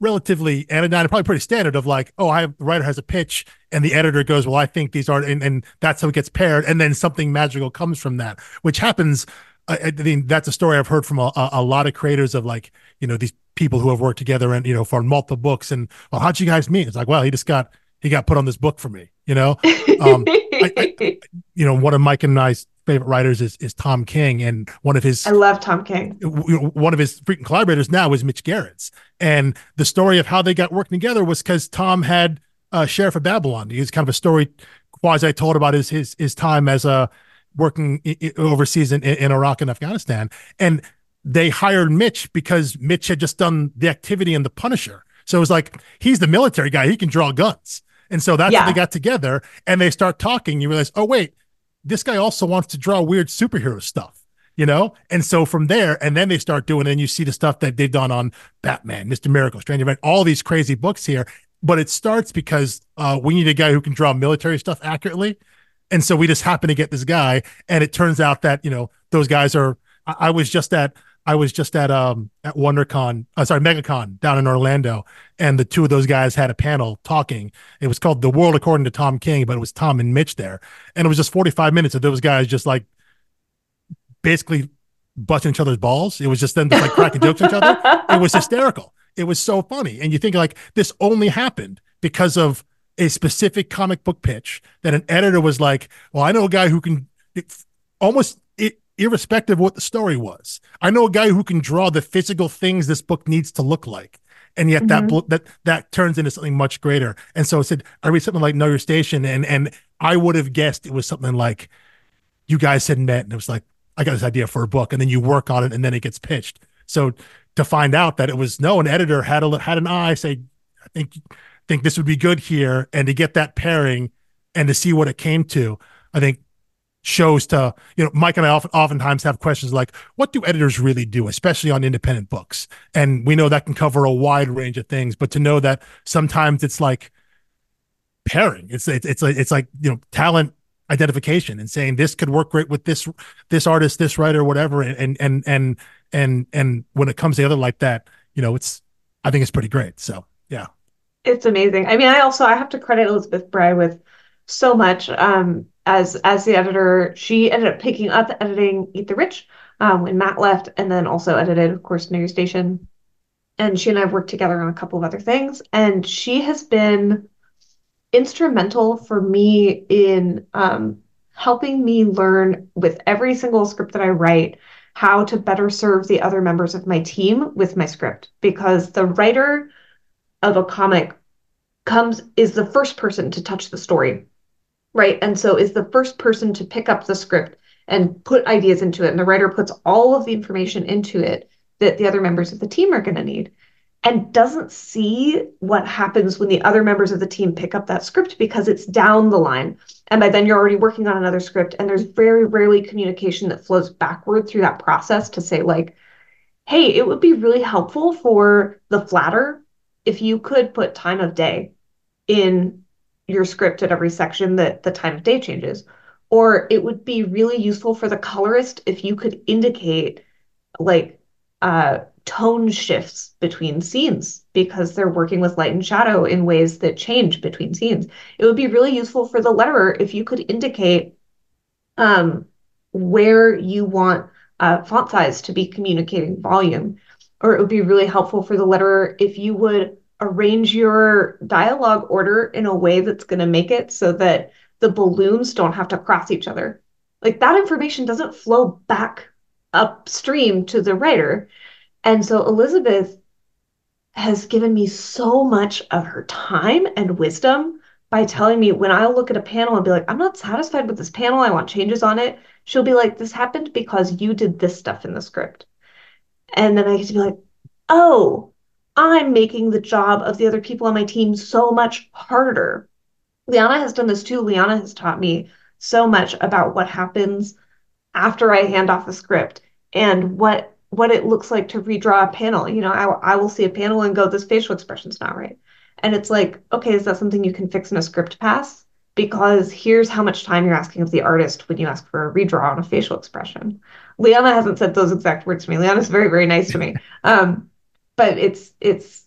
relatively anodyne, probably pretty standard of like, oh, I have, the writer has a pitch and the editor goes, well, I think these aren't, and, and that's how it gets paired. And then something magical comes from that, which happens. I, I think that's a story I've heard from a, a lot of creators of like, you know, these people who have worked together and, you know, for multiple books and, well, how'd you guys meet? It's like, well, he just got, he got put on this book for me, you know? Um, I, I, you know, one of Mike and I's favorite writers is, is Tom King. And one of his, I love Tom King. One of his freaking collaborators now is Mitch Garrett's. And the story of how they got working together was because Tom had uh Sheriff of Babylon. He was kind of a story quasi told about his, his, his time as a working I- overseas in, in Iraq and Afghanistan. And they hired Mitch because Mitch had just done the activity in The Punisher. So it was like, he's the military guy. He can draw guns. And so that's yeah. how they got together and they start talking. You realize, oh, wait, this guy also wants to draw weird superhero stuff, you know? And so from there, and then they start doing it, and you see the stuff that they've done on Batman, Mister Miracle, Stranger Man, all these crazy books here. But it starts because uh, we need a guy who can draw military stuff accurately. And so we just happen to get this guy. And it turns out that, you know, those guys are, I, I was just at, I was just at, um, at WonderCon, uh, sorry, MegaCon down in Orlando. And the two of those guys had a panel talking. It was called The World According to Tom King, but it was Tom and Mitch there. And it was just forty-five minutes of those guys just like basically busting each other's balls. It was just them just like cracking jokes at each other. It was hysterical. It was so funny. And you think like this only happened because of a specific comic book pitch that an editor was like, well, I know a guy who can it, almost it, irrespective of what the story was. I know a guy who can draw the physical things this book needs to look like. And yet mm-hmm. that, that, that turns into something much greater. And so I said, I read something like Know Your Station. And, and I would have guessed it was something like you guys had met and it was like, I got this idea for a book, and then you work on it and then it gets pitched. So to find out that it was no, an editor had a, had an eye say, I think, think this would be good here, and to get that pairing and to see what it came to, I think shows to, you know, Mike and I often oftentimes have questions like, what do editors really do, especially on independent books? And we know that can cover a wide range of things, but to know that sometimes it's like pairing, it's, it's, it's like, it's like, you know, talent identification and saying this could work great with this, this artist, this writer, whatever. And, and, and, and, and when it comes together like that, you know, it's, I think it's pretty great. So, yeah. It's amazing. I mean, I also, I have to credit Elizabeth Bray with so much. Um, as as the editor, she ended up picking up editing Eat the Rich um, when Matt left, and then also edited, of course, Know Your Station. And she and I have worked together on a couple of other things. And she has been instrumental for me in um, helping me learn with every single script that I write how to better serve the other members of my team with my script, because the writer of a comic comes is the first person to touch the story, right? And so is the first person to pick up the script and put ideas into it. And the writer puts all of the information into it that the other members of the team are going to need, and doesn't see what happens when the other members of the team pick up that script, because it's down the line. And by then you're already working on another script, and there's very rarely communication that flows backward through that process to say like, hey, it would be really helpful for the flatter if you could put time of day in your script at every section that the time of day changes, or it would be really useful for the colorist if you could indicate like uh, tone shifts between scenes, because they're working with light and shadow in ways that change between scenes. It would be really useful for the letterer if you could indicate um, where you want uh, font size to be communicating volume. Or it would be really helpful for the letterer if you would arrange your dialogue order in a way that's going to make it so that the balloons don't have to cross each other. Like, that information doesn't flow back upstream to the writer. And so Elizabeth has given me so much of her time and wisdom by telling me, when I look at a panel and be like, I'm not satisfied with this panel, I want changes on it, she'll be like, this happened because you did this stuff in the script. And then I get to be like, oh, I'm making the job of the other people on my team so much harder. Liana has done this too. Liana has taught me so much about what happens after I hand off a script and what what it looks like to redraw a panel. You know, I, I will see a panel and go, this facial expression's not right. And it's like, okay, is that something you can fix in a script pass? Because here's how much time you're asking of the artist when you ask for a redraw on a facial expression. Liana hasn't said those exact words to me. Liana's very, very nice to me. Um, but it's it's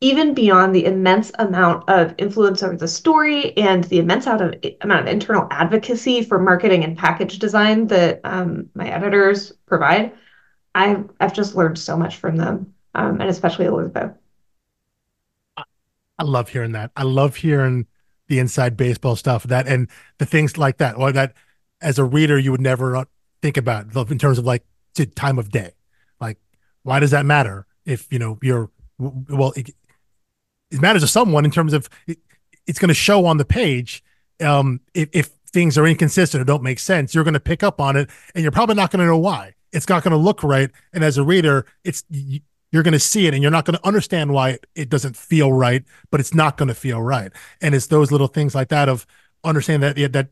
even beyond the immense amount of influence over the story and the immense out of, amount of internal advocacy for marketing and package design that um, my editors provide. I've, I've just learned so much from them, um, and especially Elizabeth. I, I love hearing that. I love hearing the inside baseball stuff, that and the things like that, or that as a reader you would never think about in terms of like the time of day. Like, why does that matter if, you know, you're, well, it, it matters to someone in terms of it, it's going to show on the page. Um, if, if things are inconsistent or don't make sense, you're going to pick up on it, and you're probably not going to know why. It's not going to look right, and as a reader, it's you're going to see it, and you're not going to understand why it, it doesn't feel right. But it's not going to feel right, and it's those little things like that of understanding that that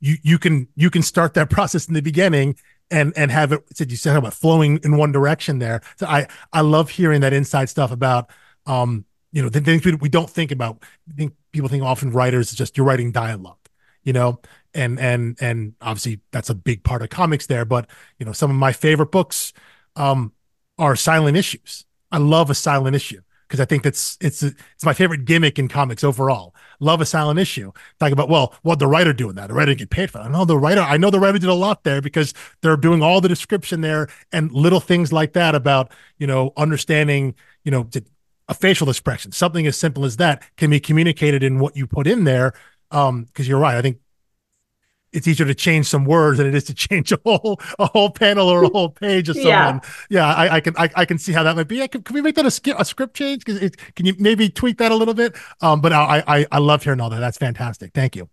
you you can you can start that process in the beginning and and have it. Said you said about flowing in one direction there. So I I love hearing that inside stuff about um you know the things we, we don't think about. I think people think often writers is just you're writing dialogue, you know. And and and obviously that's a big part of comics there. But you know, some of my favorite books um, are silent issues. I love a silent issue because I think that's it's a, it's my favorite gimmick in comics overall. Love a silent issue. Talk about well, what the writer doing that? The writer didn't get paid for that. I know the writer. I know the writer did a lot there because they're doing all the description there and little things like that about you know understanding you know a facial expression. Something as simple as that can be communicated in what you put in there. Because um, you're right, I think. It's easier to change some words than it is to change a whole a whole panel or a whole page of someone. Yeah, yeah I, I can I, I can see how that might be. Yeah, can, can we make that a, sk- a script change? Because can you maybe tweak that a little bit? Um, but I, I I love hearing all that. That's fantastic. Thank you.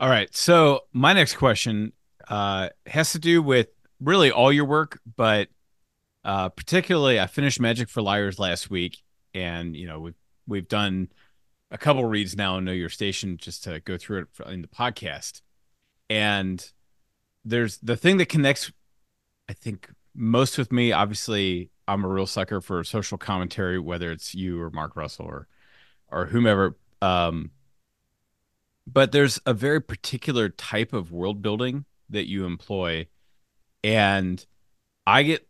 All right. So my next question uh, has to do with really all your work, but uh, particularly I finished Magic for Liars last week, and you know we've we've done. a couple reads now on Know Your Station just to go through it in the podcast. And there's the thing that connects, I think, most with me. Obviously, I'm a real sucker for social commentary, whether it's you or Mark Russell or, or whomever. Um, but there's a very particular type of world building that you employ. And I get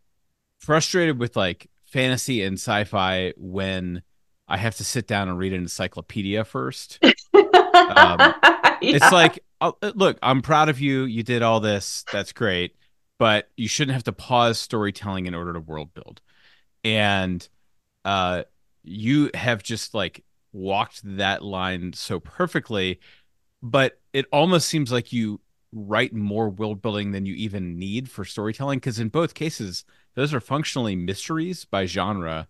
frustrated with like fantasy and sci-fi when I have to sit down and read an encyclopedia first. Um, yeah. It's like, look, I'm proud of you. You did all this. That's great. But you shouldn't have to pause storytelling in order to world build. And uh, you have just like walked that line so perfectly. But it almost seems like you write more world building than you even need for storytelling. Because in both cases, those are functionally mysteries by genre.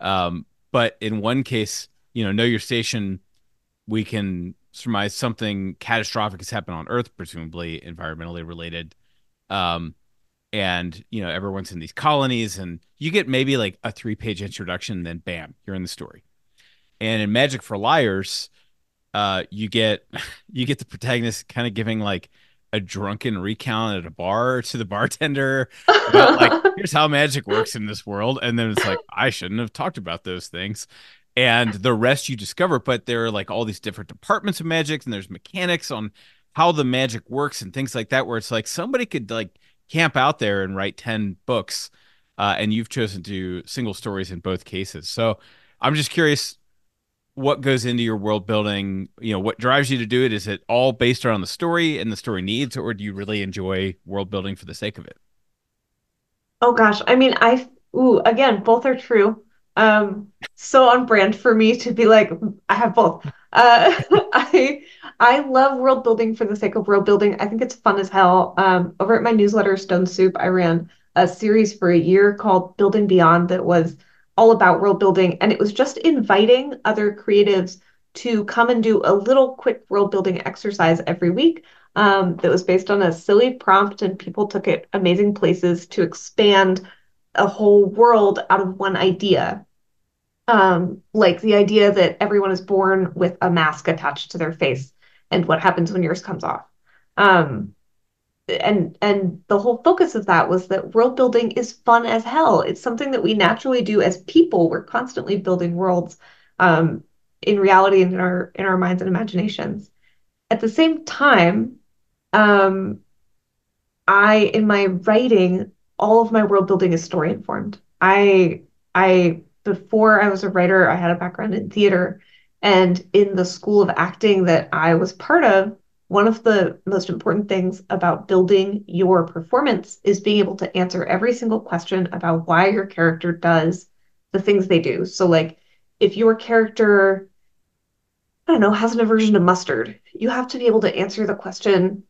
Um, But in one case, you know, Know Your Station, we can surmise something catastrophic has happened on Earth, presumably environmentally related. Um, and, you know, everyone's in these colonies and you get maybe like a three page introduction, then bam, you're in the story. And in Magic for Liars, uh, you get you get the protagonist kind of giving like a drunken recount at a bar to the bartender about like here's how magic works in this world, and then it's like I shouldn't have talked about those things, and the rest you discover. But there are like all these different departments of magic, and there's mechanics on how the magic works and things like that, where it's like somebody could like camp out there and write ten books, uh, and you've chosen to do single stories in both cases. So I'm just curious what goes into your world building, you know, what drives you to do it? Is it all based around the story and the story needs, or do you really enjoy world building for the sake of it? Oh gosh. I mean, I, ooh, again, both are true. Um, so on brand for me to be like, I have both. Uh, I I love world building for the sake of world building. I think it's fun as hell. Um, over at my newsletter, Stone Soup, I ran a series for a year called Building Beyond that was all about world building. And it was just inviting other creatives to come and do a little quick world building exercise every week um, that was based on a silly prompt, and people took it amazing places to expand a whole world out of one idea. Um, like the idea that everyone is born with a mask attached to their face and what happens when yours comes off. Um, and and the whole focus of that was that world building is fun as hell. It's something that we naturally do as people. We're constantly building worlds um, in reality and in our, in our minds and imaginations. At the same time, um, I, in my writing, all of my world building is story informed. I, I, Before I was a writer, I had a background in theater, and in the school of acting that I was part of, one of the most important things about building your performance is being able to answer every single question about why your character does the things they do. So like if your character, I don't know, has an aversion to mustard, you have to be able to answer the question,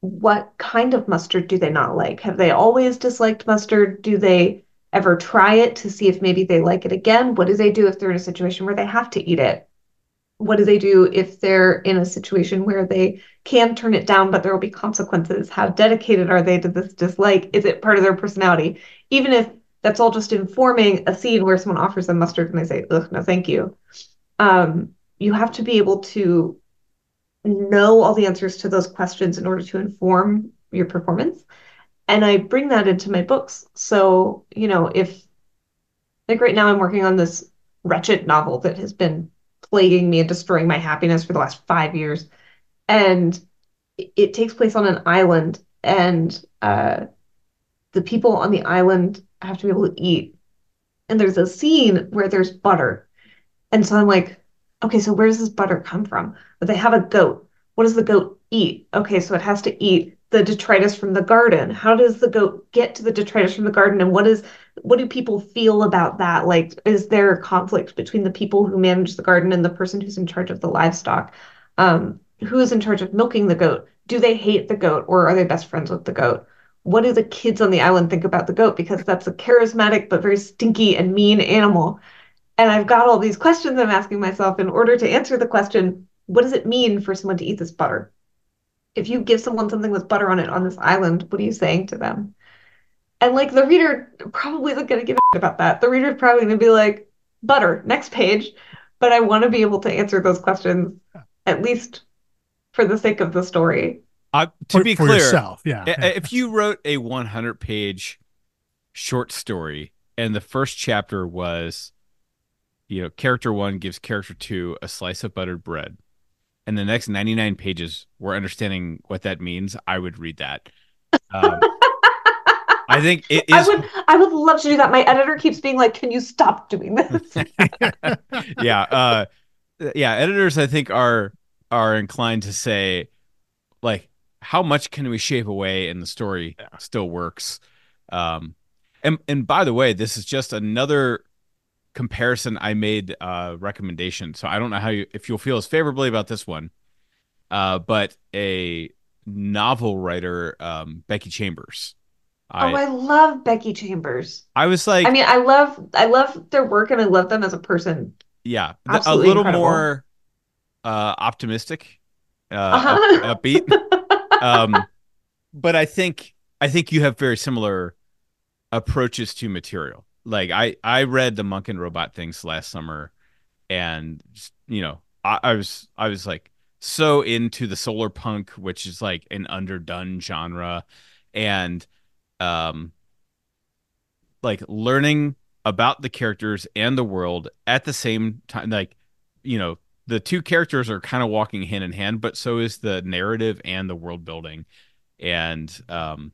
what kind of mustard do they not like? Have they always disliked mustard? Do they ever try it to see if maybe they like it again? What do they do if they're in a situation where they have to eat it? What do they do if they're in a situation where they can turn it down, but there will be consequences? How dedicated are they to this dislike? Is it part of their personality? Even if that's all just informing a scene where someone offers them mustard and they say, ugh, no, thank you. Um, you have to be able to know all the answers to those questions in order to inform your performance. And I bring that into my books. So, you know, if like right now I'm working on this wretched novel that has been plaguing me and destroying my happiness for the last five years. And it takes place on an island, and uh, the people on the island have to be able to eat. And there's a scene where there's butter. And so I'm like, okay, so where does this butter come from? But they have a goat. What does the goat eat? Okay, so it has to eat the detritus from the garden. How does the goat get to the detritus from the garden? And what is, what do people feel about that? Like, is there a conflict between the people who manage the garden and the person who's in charge of the livestock? Um, who is in charge of milking the goat? Do they hate the goat, or are they best friends with the goat? What do the kids on the island think about the goat? Because that's a charismatic but very stinky and mean animal. And I've got all these questions I'm asking myself in order to answer the question, what does it mean for someone to eat this butter? If you give someone something with butter on it on this island, what are you saying to them? And like the reader probably isn't going to give a shit about that. The reader is probably going to be like, butter, next page. But I want to be able to answer those questions, at least for the sake of the story. Uh, to for, be for clear, yourself, yeah. If you wrote a one hundred page short story and the first chapter was, you know, character one gives character two a slice of buttered bread, and the next ninety-nine pages we're understanding what that means, I would read that. Um, I think it is. I would, I would love to do that. My editor keeps being like, can you stop doing this? yeah. Uh, yeah. Editors, I think, are, are inclined to say, like, how much can we shave away and the story yeah. still works? Um, and, and by the way, this is just another comparison I made uh recommendation, so I don't know how you if you'll feel as favorably about this one, uh but a novel writer, um Becky Chambers. I, oh I love Becky Chambers. I was like I mean I love I love their work and I love them as a person. Yeah, absolutely a little incredible. More uh optimistic, uh uh-huh. up, upbeat. um but I think I think you have very similar approaches to material. Like I, I read the Monk and Robot things last summer, and you know I, I was I was like so into the solar punk, which is like an underdone genre, and um like learning about the characters and the world at the same time. Like, you know, the two characters are kind of walking hand in hand, but so is the narrative and the world building, and um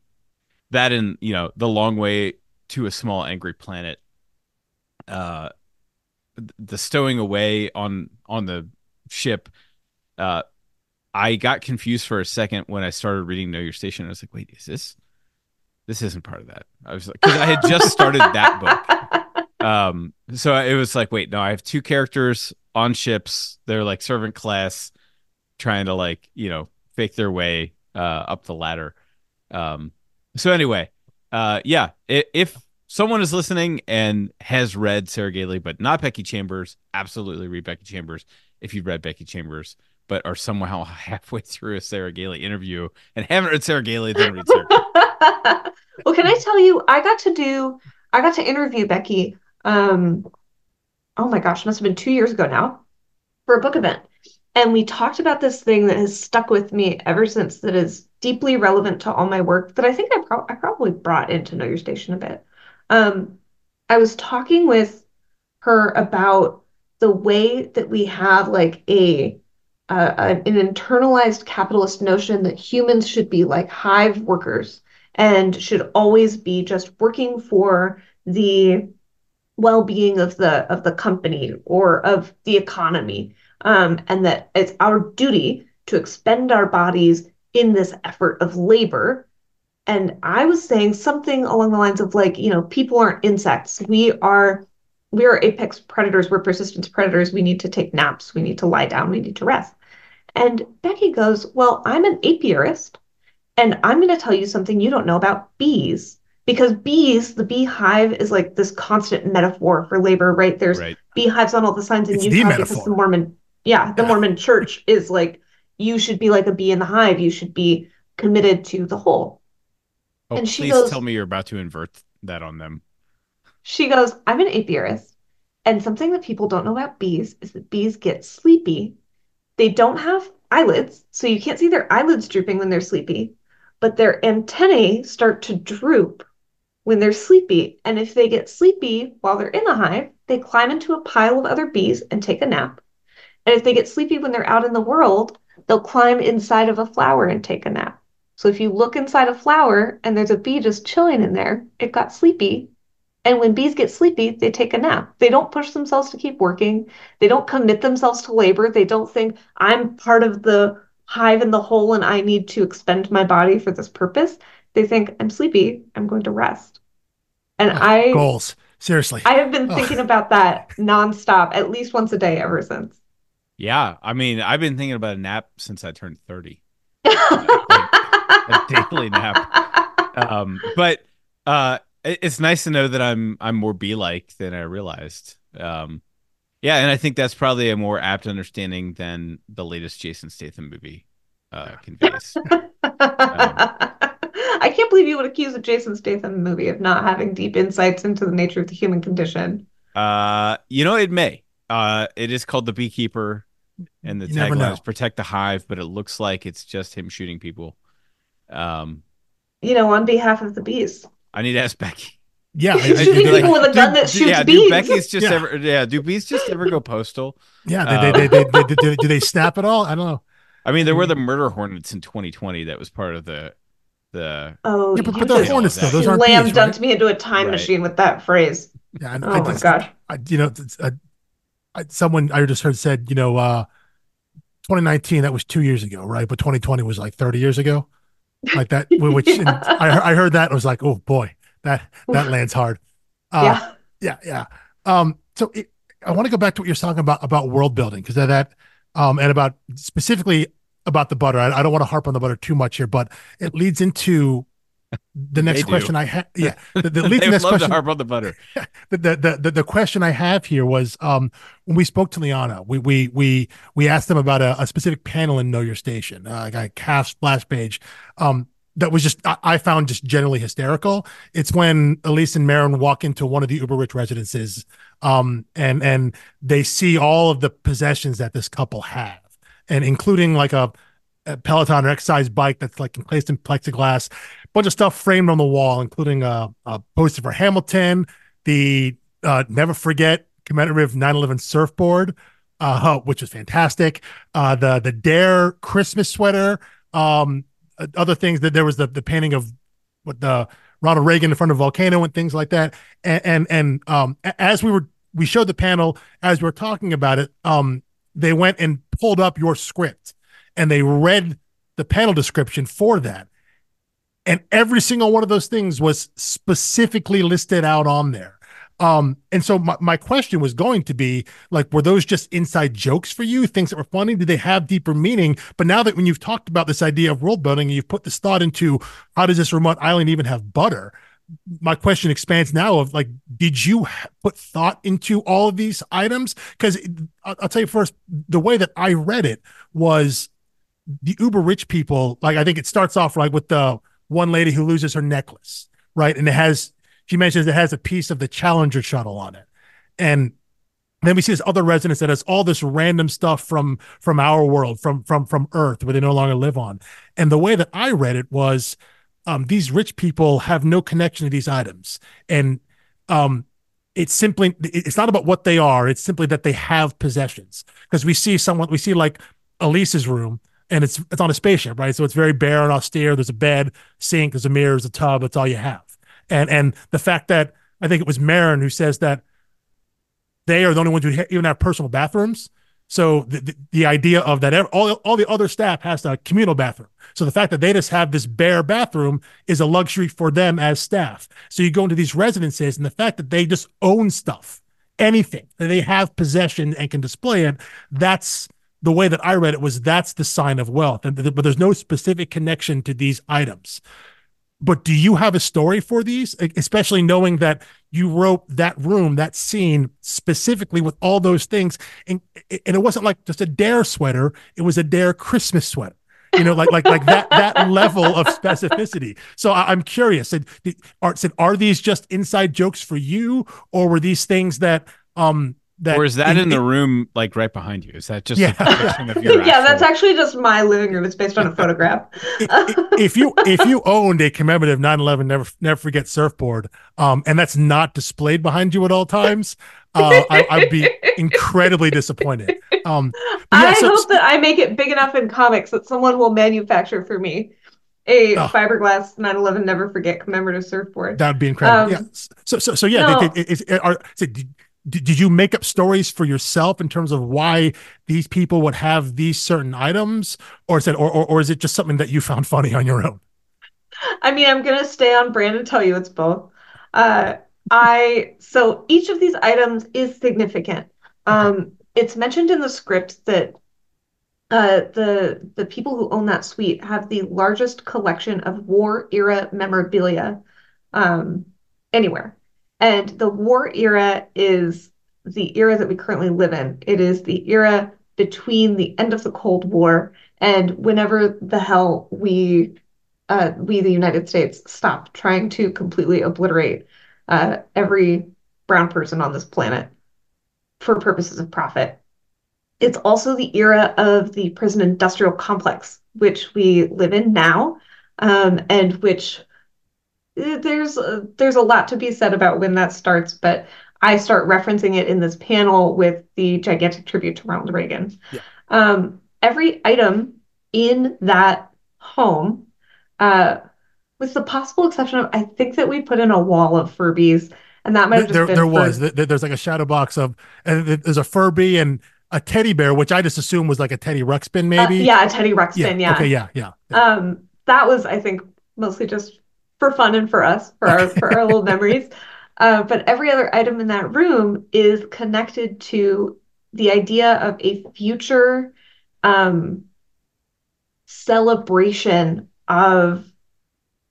that in you know the long way to a small angry planet, uh, the stowing away on on the ship. Uh, I got confused for a second when I started reading Know Your Station. I was like, "Wait, is this? This isn't part of that." I was like, because I had just started that book. Um, so it was like, "Wait, no, I have two characters on ships. They're like servant class, trying to like, you know, fake their way uh, up the ladder. Um, so anyway, uh, yeah, if someone is listening and has read Sarah Gailey, but not Becky Chambers, absolutely read Becky Chambers. If you've read Becky Chambers, but are somehow halfway through a Sarah Gailey interview and haven't read Sarah Gailey, then read Sarah Gailey. Well, can I tell you, I got to do, I got to interview Becky, um, oh my gosh, must have been two years ago now, for a book event. And we talked about this thing that has stuck with me ever since, that is deeply relevant to all my work, that I think I, pro- I probably brought into Know Your Station a bit. Um, I was talking with her about the way that we have like a uh, an internalized capitalist notion that humans should be like hive workers and should always be just working for the well-being of the of the company or of the economy, um, and that it's our duty to expend our bodies in this effort of labor. And I was saying something along the lines of like, you know, people aren't insects. We are we are apex predators. We're persistence predators. We need to take naps. We need to lie down. We need to rest. And Becky goes, well, I'm an apiarist, and I'm going to tell you something you don't know about bees. Because bees, the beehive is like this constant metaphor for labor, right? There's right. beehives on all the signs in it's Utah the because the Mormon, yeah, the yeah. Mormon church is like, you should be like a bee in the hive. You should be committed to the whole. Oh, and she please goes, tell me you're about to invert that on them. She goes, I'm an apiarist, and something that people don't know about bees is that bees get sleepy. They don't have eyelids, so you can't see their eyelids drooping when they're sleepy, but their antennae start to droop when they're sleepy. And if they get sleepy while they're in the hive, they climb into a pile of other bees and take a nap. And if they get sleepy when they're out in the world, they'll climb inside of a flower and take a nap. So if you look inside a flower and there's a bee just chilling in there, it got sleepy. And when bees get sleepy, they take a nap. They don't push themselves to keep working. They don't commit themselves to labor. They don't think, I'm part of the hive in the hole and I need to expend my body for this purpose. They think, I'm sleepy, I'm going to rest. And oh, I goals. Seriously. I have been thinking oh. about that nonstop, at least once a day ever since. Yeah. I mean, I've been thinking about a nap since I turned thirty. A daily nap. Um, but uh, it's nice to know that I'm I'm more bee-like than I realized. Um, yeah, and I think that's probably a more apt understanding than the latest Jason Statham movie uh, conveys. um, I can't believe you would accuse a Jason Statham movie of not having deep insights into the nature of the human condition. Uh, you know, it may. Uh, it is called The Beekeeper, and the tagline is "Protect the Hive," but it looks like it's just him shooting people. Um, you know, on behalf of the bees. I need to ask Becky. Yeah, shooting people like, with a gun do, that shoots yeah, bees. Do Becky's just yeah. ever? Yeah, do bees just ever go postal? Yeah, um, they, they, they, they, they, do, do they snap at all? I don't know. I mean, there were the murder hornets in twenty twenty. That was part of the the. Oh, yeah, but, but they're hornets though. Those aren't bees, right? Slam dumped me into a time right. machine with that phrase. Yeah. I, oh I just, my gosh. I, you know, I, I, someone I just heard said, you know, uh, twenty nineteen that was two years ago, right? But twenty twenty was like thirty years ago. Like that, which yeah. and I, I heard that, I was like, oh boy, that that lands hard. Uh, yeah, yeah, yeah. Um, so it, I want to go back to what you're talking about about world building, because of that, um, and about specifically about the butter. I, I don't want to harp on the butter too much here, but it leads into the next question I had. Yeah, the, the leads next love question. To harp on the butter. the, the the the question I have here was um, when we spoke to Liana, we we we we asked them about a, a specific panel in Know Your Station, uh, like a cast splash page, um, that was just I, I found just generally hysterical. It's when Elise and Marin walk into one of the uber rich residences, um, and and they see all of the possessions that this couple have, and including like a, a Peloton or exercise bike that's like encased in plexiglass. Bunch of stuff framed on the wall, including a, a poster for Hamilton, the uh, Never Forget commemorative nine eleven surfboard, uh, which was fantastic. Uh, the the Dare Christmas sweater, um, other things that there was the the painting of what the Ronald Reagan in front of a volcano and things like that. And and, and um, as we were we showed the panel, as we were talking about it, um, they went and pulled up your script and they read the panel description for that. And every single one of those things was specifically listed out on there. Um, and so my, my question was going to be, like, were those just inside jokes for you, things that were funny? Did they have deeper meaning? But now that when you've talked about this idea of world building and you've put this thought into how does this remote island even have butter, my question expands now of, like, did you put thought into all of these items? Because I'll, I'll tell you first, the way that I read it was the uber rich people. Like, I think it starts off like with the one lady who loses her necklace, right? And it has, she mentions it has a piece of the Challenger shuttle on it. And then we see this other residence that has all this random stuff from, from our world, from, from, from Earth, where they no longer live on. And the way that I read it was, Um, these rich people have no connection to these items, and um, it's simply, it's not about what they are. It's simply that they have possessions, because we see someone, we see like Elise's room, and it's it's on a spaceship, right? So it's very bare and austere. There's a bed, sink, there's a mirror, there's a tub. That's all you have. And and the fact that I think it was Marin who says that they are the only ones who even have personal bathrooms. So the, the the idea of that, all all the other staff has a communal bathroom. So the fact that they just have this bare bathroom is a luxury for them as staff. So you go into these residences, and the fact that they just own stuff, anything, that they have possession and can display it, that's the way that I read it, was that's the sign of wealth. And th- but there's no specific connection to these items. But do you have a story for these, especially knowing that you wrote that room, that scene specifically with all those things? And and it wasn't like just a Dare sweater. It was a Dare Christmas sweater, you know, like, like, like that, that level of specificity. So I, I'm curious, and the, are, said, are these just inside jokes for you, or were these things that, um, that, or is that in, in the it, room, like right behind you? Is that just yeah? Like of your yeah, actual... that's actually just my living room. It's based on a photograph. if you if you owned a commemorative nine eleven never never forget surfboard, um, and that's not displayed behind you at all times, uh, I, I'd be incredibly disappointed. Um, yeah, I so, hope that I make it big enough in comics that someone will manufacture for me a oh. fiberglass nine eleven never forget commemorative surfboard. That would be incredible. Um, yeah. So so so yeah. No. They, they, it, it, are, so, Did you make up stories for yourself in terms of why these people would have these certain items, or is it, or, or, or is it just something that you found funny on your own? I mean, I'm going to stay on brand and tell you it's both. Uh, I so each of these items is significant. Um, it's mentioned in the script that uh, the the people who own that suite have the largest collection of war era memorabilia um, anywhere. And the war era is the era that we currently live in. It is the era between the end of the Cold War and whenever the hell we, uh, we the United States, stop trying to completely obliterate uh, every brown person on this planet for purposes of profit. It's also the era of the prison industrial complex, which we live in now, um, and which... There's uh, there's a lot to be said about when that starts, but I start referencing it in this panel with the gigantic tribute to Ronald Reagan. Yeah. Um, every item in that home, uh, with the possible exception of, I think that we put in a wall of Furbies, and that might have just there, been there was for... there's like a shadow box of, and there's a Furby and a teddy bear, which I just assume was like a Teddy Ruxpin, maybe. Uh, yeah, a Teddy Ruxpin. Yeah. Yeah. Okay. Yeah. Yeah. yeah. Um, that was, I think, mostly just for fun and for us, for our for our little memories. Uh, but every other item in that room is connected to the idea of a future um, celebration of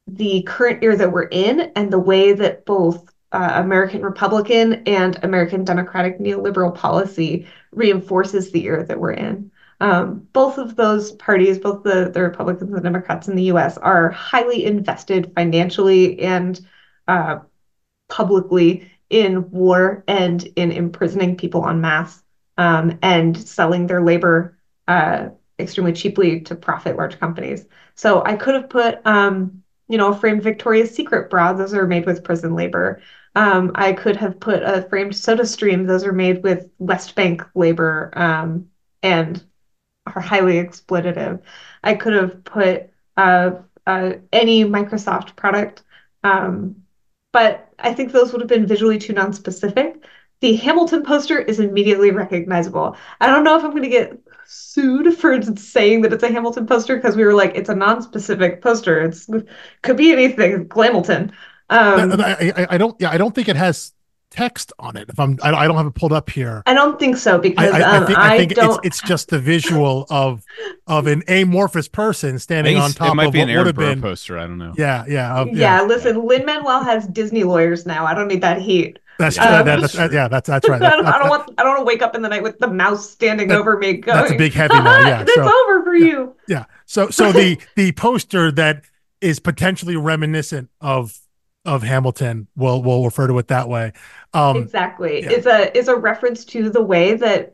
the current era that we're in and the way that both uh, American Republican and American Democratic neoliberal policy reinforces the era that we're in. Um, both of those parties, both the, the Republicans and the Democrats in the U S, are highly invested financially and uh, publicly in war and in imprisoning people en masse um, and selling their labor uh, extremely cheaply to profit large companies. So I could have put, um, you know, a framed Victoria's Secret bra. Those are made with prison labor. Um, I could have put a framed SodaStream. Those are made with West Bank labor um, and are highly exploitative. I could have put uh, uh, any Microsoft product, um, but I think those would have been visually too nonspecific. The Hamilton poster is immediately recognizable. I don't know if I'm going to get sued for saying that it's a Hamilton poster because we were like, it's a nonspecific poster. It's could be anything. It's Glamilton. Um, I, I, I don't. Yeah, I don't think it has text on it. If I'm, I, I don't have it pulled up here. I don't think so because I, I, um, I think, I think I don't... It's, it's just the visual of of an amorphous person standing on top of what would have been. It might be an Aaron Burr been. poster. I don't know. Yeah, yeah, uh, yeah. Yeah. Listen, Lin-Manuel has Disney lawyers now. I don't need that heat. That's yeah, right, that, that's right. Yeah, that's that's right. That's, I don't, that's, I don't want I don't want to wake up in the night with the mouse standing that, over me. Going, that's a big heavy one. Yeah, it's so, over for yeah, you. Yeah. So so the the poster that is potentially reminiscent of of Hamilton. We'll we'll refer to it that way. Um, exactly. Yeah. It's a it's a reference to the way that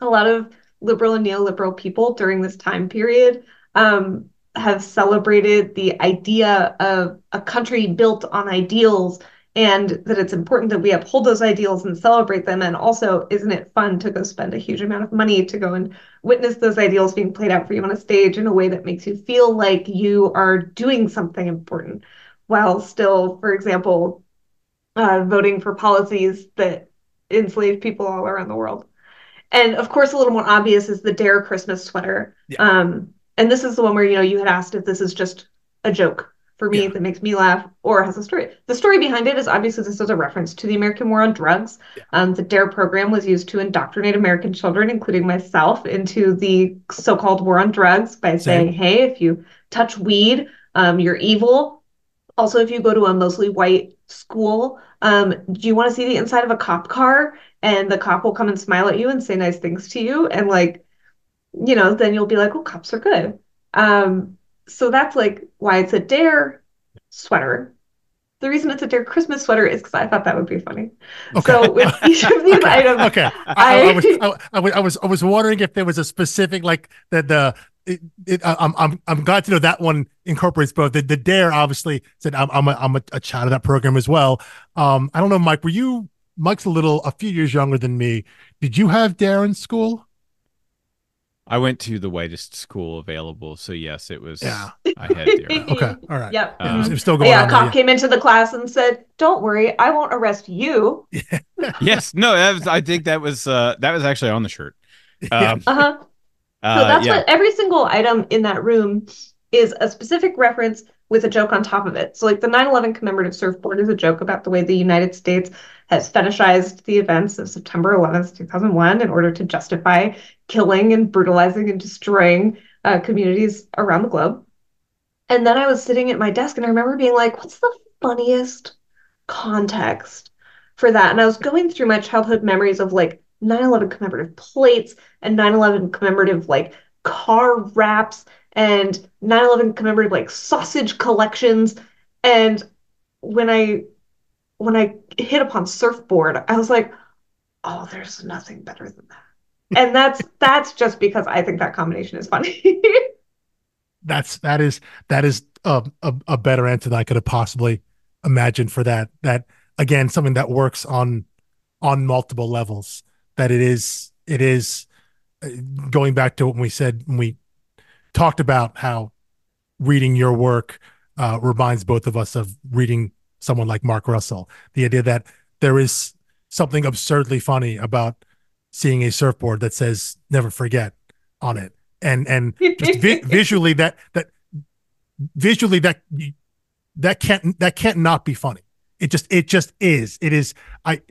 a lot of liberal and neoliberal people during this time period um, have celebrated the idea of a country built on ideals. And that it's important that we uphold those ideals and celebrate them. And also, isn't it fun to go spend a huge amount of money to go and witness those ideals being played out for you on a stage in a way that makes you feel like you are doing something important while still, for example, uh, voting for policies that enslave people all around the world. And of course, a little more obvious is the Dare Christmas sweater. Yeah. Um, and this is the one where, you know, you had asked if this is just a joke. For me, yeah. that makes me laugh or has a story. The story behind it is obviously this is a reference to the American War on Drugs. Yeah. Um, the DARE program was used to indoctrinate American children, including myself, into the so-called war on drugs by Same. saying, hey, if you touch weed, um, you're evil. Also, if you go to a mostly white school, um, do you want to see the inside of a cop car? And the cop will come and smile at you and say nice things to you. And, like, you know, then you'll be like, oh, cops are good. Um So that's like why it's a DARE sweater. The reason it's a DARE Christmas sweater is because I thought that would be funny. Okay. So with each of these okay. items, okay, I, I, I was I, I was I was wondering if there was a specific like that the. It, it, I'm I'm I'm glad to know that one incorporates both. The, the DARE obviously said I'm I'm a, I'm a, a child of that program as well. Um, I don't know, Mike. Were you Mike's a little a few years younger than me? Did you have DARE in school? I went to the whitest school available, so yes, it was. Yeah, I had DARE. Okay, all right. Yep. Um, it was still going. Yeah, a cop there, came yeah. into the class and said, "Don't worry, I won't arrest you." Yeah. yes, no, that was, I think that was uh, that was actually on the shirt. Um, uh huh. Uh, so that's yeah. what every single item in that room is a specific reference with a joke on top of it. So, like the nine eleven commemorative surfboard is a joke about the way the United States has fetishized the events of September eleventh, two thousand one in order to justify killing and brutalizing and destroying uh, communities around the globe. And then I was sitting at my desk and I remember being like, what's the funniest context for that? And I was going through my childhood memories of like nine eleven commemorative plates and nine eleven commemorative like car wraps and nine eleven commemorative like sausage collections. And when I when I hit upon surfboard, I was like, oh, there's nothing better than that. And that's that's just because I think that combination is funny. that's that is that is a, a, a better answer than I could have possibly imagined for that. That again, something that works on on multiple levels. That it is it is going back to what we said when we talked about how reading your work uh, reminds both of us of reading someone like Mark Russell. The idea that there is something absurdly funny about seeing a surfboard that says "Never Forget" on it, and and just vi- visually that that visually that that can't that can't not be funny. It just it just is. It is. I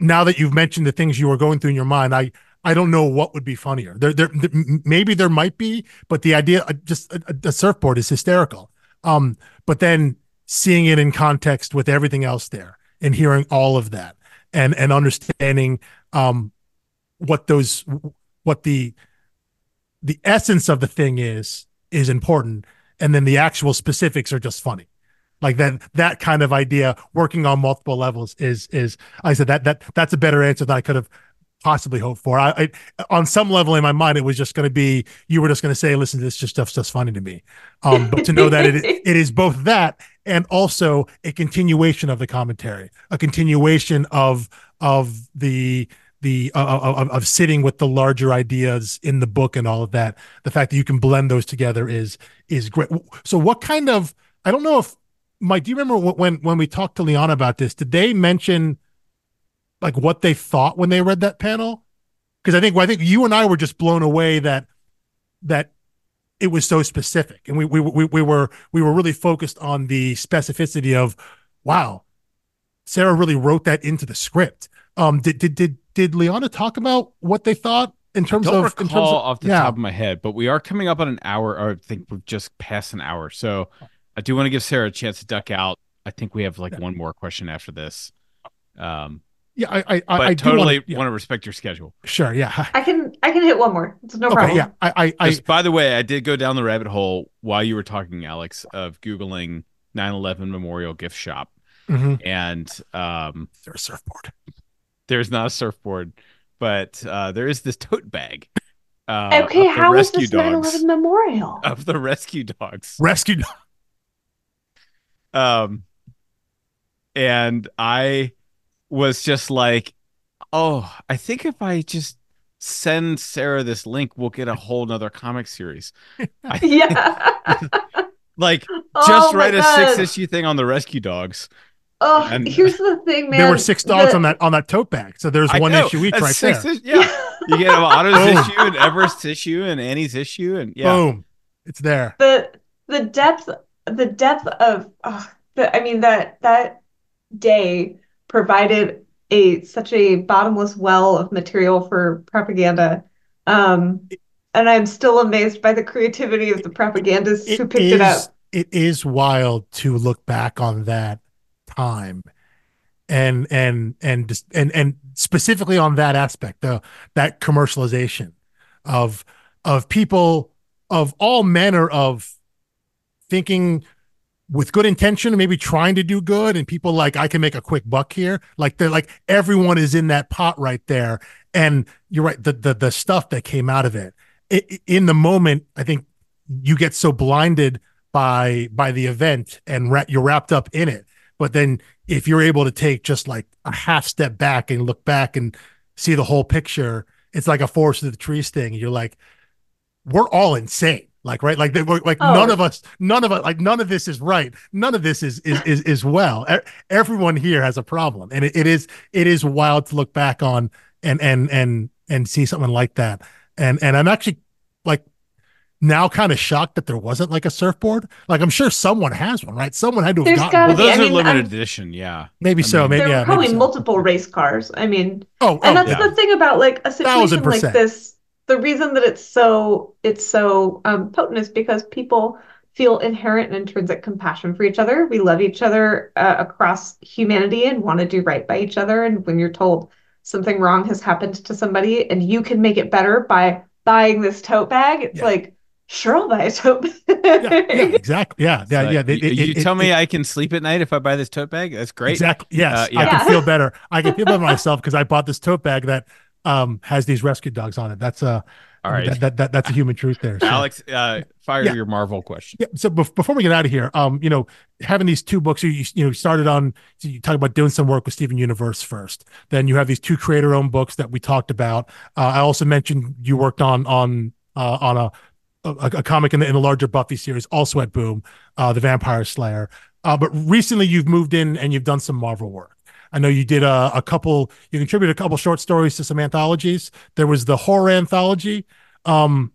now that you've mentioned the things you were going through in your mind, I I don't know what would be funnier. There there, there maybe there might be, but the idea of just a, a surfboard is hysterical. Um, but then. Seeing it in context with everything else there and hearing all of that and, and understanding um, what those, what the, the essence of the thing is, is important. And then the actual specifics are just funny. Like that, that kind of idea working on multiple levels is, is like I said, that, that that's a better answer than I could have possibly hoped for. I, I on some level in my mind, it was just going to be, you were just going to say, listen, this just stuff's just funny to me. Um, but to know that it it is both that and also a continuation of the commentary, a continuation of of the the uh, of, of sitting with the larger ideas in the book and all of that. The fact that you can blend those together is is great. So, what kind of I don't know if Mike, do you remember when when we talked to Liana about this? Did they mention like what they thought when they read that panel? Because I think well, I think you and I were just blown away that that. It was so specific, and we we we we were we were really focused on the specificity of, wow, Sarah really wrote that into the script. Um, did did did did Liana talk about what they thought in terms I don't of recall in terms of, off the yeah. top of my head? But we are coming up on an hour, or I think we've just passed an hour. So I do want to give Sarah a chance to duck out. I think we have like yeah. one more question after this. Um, yeah, I I, I, I totally want to, yeah. want to respect your schedule. Sure, yeah, I can I can hit one more. It's no okay, problem. Yeah, I I, just, I. By the way, I did go down the rabbit hole while you were talking, Alex, of Googling nine eleven Memorial Gift Shop. Mm-hmm. And um, is there a surfboard? There's not a surfboard, but uh, there is this tote bag. Uh, okay, how is this nine eleven memorial of the rescue dogs? Rescue dogs. Um, and I was just like, oh, I think if I just send Sarah this link, we'll get a whole nother comic series. I, yeah. Like, oh, just write a six issue thing on the rescue dogs. Oh, and here's the thing, man. There were six dogs the... on that on that tote bag, so there's I one know. issue each, that's right there. Is- yeah, you get Otto's issue and Everest's issue and Annie's issue, and yeah, boom, it's there. The the depth, the depth of, oh, the, I mean that that day provided a such a bottomless well of material for propaganda, um, and I'm still amazed by the creativity of the propagandists it, it, who picked it, is, it up. It is wild to look back on that time and and and just and and specifically on that aspect, the that commercialization of of people of all manner of thinking with good intention, maybe trying to do good, and people like, I can make a quick buck here, like they're like everyone is in that pot right there. And you're right, the the, the stuff that came out of it, it in the moment, I think you get so blinded by by the event and ra- you're wrapped up in it. But then if you're able to take just like a half step back and look back and see the whole picture, it's like a forest of the trees thing. You're like, we're all insane. Like, right. Like, they were, like oh. none of us, none of us, like none of this is right. None of this is, is, is, is well, everyone here has a problem. And it, it is, it is wild to look back on and, and, and, and see something like that. And, and I'm actually like, now kind of shocked that there wasn't like a surfboard. Like, I'm sure someone has one, right? Someone had to have There's gotten one. Well, those I are mean, limited I'm, edition, yeah. Maybe I so. Mean, maybe there yeah, were probably maybe so. multiple race cars. I mean, oh, and oh, that's yeah. the thing about like a situation like this. The reason that it's so it's so um, potent is because people feel inherent and intrinsic compassion for each other. We love each other uh, across humanity and want to do right by each other. And when you're told something wrong has happened to somebody and you can make it better by buying this tote bag, it's yeah. like. Sure, I'll buy a tote bag. yeah, yeah, exactly. Yeah, yeah, like, yeah. It, it, you it, tell it, me it, I can sleep at night if I buy this tote bag. That's great. Exactly. Yes, uh, yeah. I can feel better. I can feel better myself because I bought this tote bag that um has these rescue dogs on it. That's uh, all right. That, that, that that's a human truth there. So. Alex, uh, fire yeah. your Marvel question. Yeah. So be- before we get out of here, um, you know, having these two books, you you know, started on so you talk about doing some work with Steven Universe first. Then you have these two creator-owned books that we talked about. Uh, I also mentioned you worked on on uh, on a. A, a comic in the, in the larger Buffy series, also at Boom, uh, the Vampire Slayer. Uh, but recently you've moved in and you've done some Marvel work. I know you did a, a couple, you contributed a couple short stories to some anthologies. There was the horror anthology, um,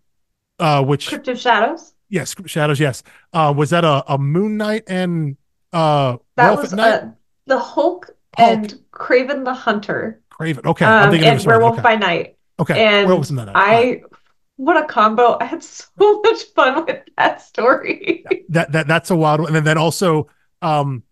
uh, which... Crypt of Shadows? Yes, Crypt of Shadows, yes. Uh, was that a, a Moon Knight and... Uh, that Wolf was Knight? A, the Hulk, Hulk and Craven the Hunter. Craven, okay. Um, I'm thinking and it was Werewolf okay. by Night. Okay, and Werewolf by Night. I... What a combo. I had so much fun with that story. that that That's a wild one. And then also, um,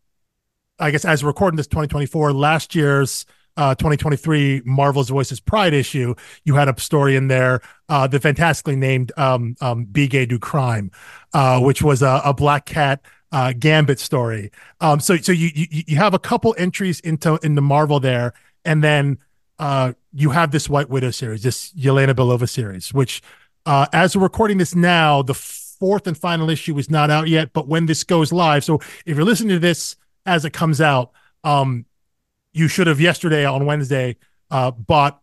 I guess as we're recording this twenty twenty-four, last year's uh, twenty twenty-three Marvel's Voices Pride issue, you had a story in there, uh, the fantastically named um, um, Be Gay, Do Crime, uh, which was a, a Black Cat uh, Gambit story. Um, so so you, you you have a couple entries into, into Marvel there, and then uh, you have this White Widow series, this Yelena Belova series, which uh, as we're recording this now, the fourth and final issue is not out yet, but when this goes live, so if you're listening to this as it comes out, um, you should have yesterday on Wednesday uh, bought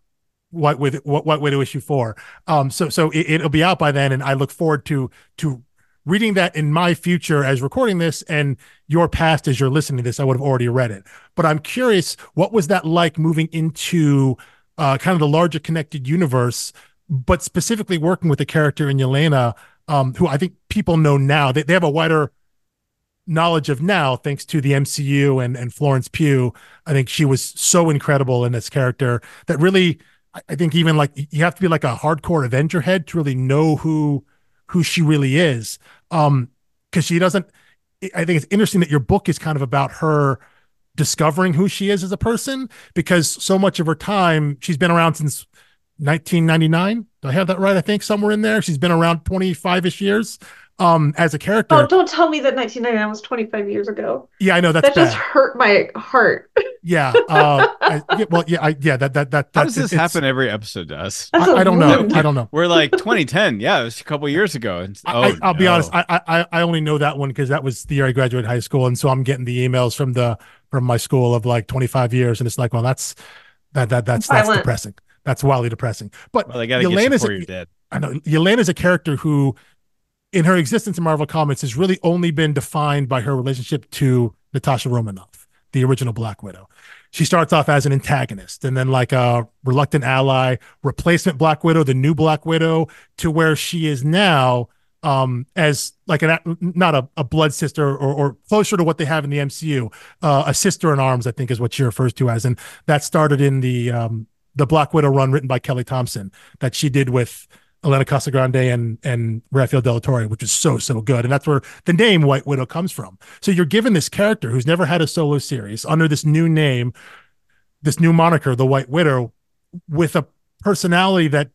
White Widow, White Widow issue four. Um, so so it, it'll be out by then, and I look forward to to reading that in my future as recording this, and your past as you're listening to this, I would have already read it. But I'm curious, what was that like moving into uh, kind of the larger connected universe, but specifically working with a character in Yelena, um, who I think people know now. They, they have a wider knowledge of now, thanks to the M C U and, and Florence Pugh. I think she was so incredible in this character that really, I think even like you have to be like a hardcore Avenger head to really know who who she really is. Um, because she doesn't, I think it's interesting that your book is kind of about her discovering who she is as a person, because so much of her time, she's been around since nineteen ninety-nine. Do I have that right? I think somewhere in there. She's been around twenty-five-ish years um, as a character. Oh, don't tell me that nineteen ninety-nine was twenty-five years ago. Yeah, I know. That's that bad. Just hurt my heart. Yeah. Uh, I, yeah well, yeah, I, yeah. That that that. How does this happen every episode to us? I, I don't know. I don't know. We're like twenty ten. Yeah, it was a couple of years ago. And, oh, I, I'll no. be honest. I, I I only know that one because that was the year I graduated high school, and so I'm getting the emails from the from my school of like twenty-five years, and it's like, well, that's that that that's that's Violent. Depressing. That's wildly depressing. But well, they gotta Yelena's get you before you're dead. I know Yelena's a character who, in her existence in Marvel Comics, has really only been defined by her relationship to Natasha Romanoff, the original Black Widow. She starts off as an antagonist and then like a reluctant ally, replacement Black Widow, the new Black Widow, to where she is now um, as like an not a, a blood sister or, or closer to what they have in the M C U, uh, a sister in arms, I think is what she refers to as, and that started in the. Um, The Black Widow run written by Kelly Thompson that she did with Elena Casagrande and and Rafael Della Torre, which is so, so good. And that's where the name White Widow comes from. So you're given this character who's never had a solo series under this new name, this new moniker, the White Widow, with a personality that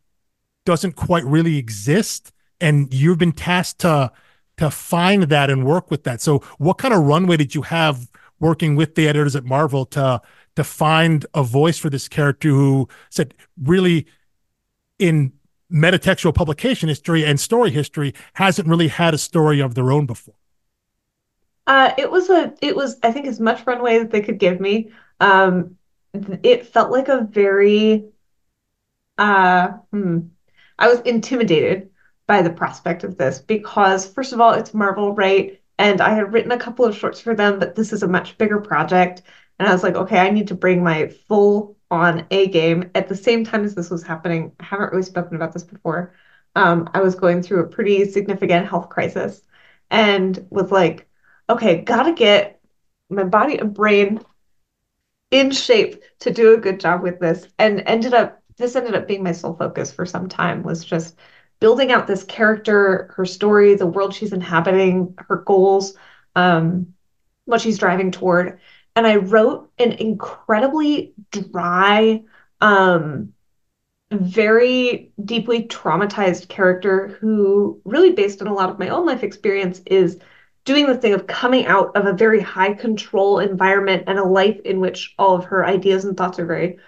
doesn't quite really exist. And you've been tasked to, to find that and work with that. So what kind of runway did you have working with the editors at Marvel to to find a voice for this character who said really in metatextual publication history and story history hasn't really had a story of their own before? Uh, it was a, it was, I think as much runway as they could give me. Um, it felt like a very, uh, hmm, I was intimidated by the prospect of this because first of all, it's Marvel, right? And I had written a couple of shorts for them, but this is a much bigger project. And I was like, okay, I need to bring my full on A game. At the same time as this was happening, I haven't really spoken about this before. Um, I was going through a pretty significant health crisis and was like, okay, gotta get my body and brain in shape to do a good job with this. And ended up, this ended up being my sole focus for some time, was just building out this character, her story, the world she's inhabiting, her goals, um, what she's driving toward. And I wrote an incredibly dry, um, very deeply traumatized character who really based on a lot of my own life experience is doing the thing of coming out of a very high control environment and a life in which all of her ideas and thoughts are very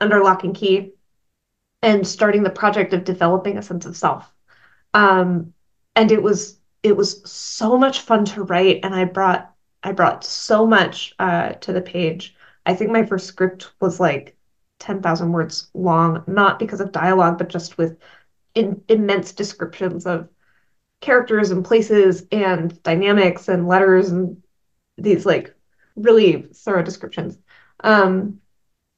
under lock and key and starting the project of developing a sense of self. Um, and it was, it was so much fun to write. And I brought I brought so much uh, to the page. I think my first script was like ten thousand words long, not because of dialogue, but just with in- immense descriptions of characters and places and dynamics and letters and these like really thorough descriptions. Um,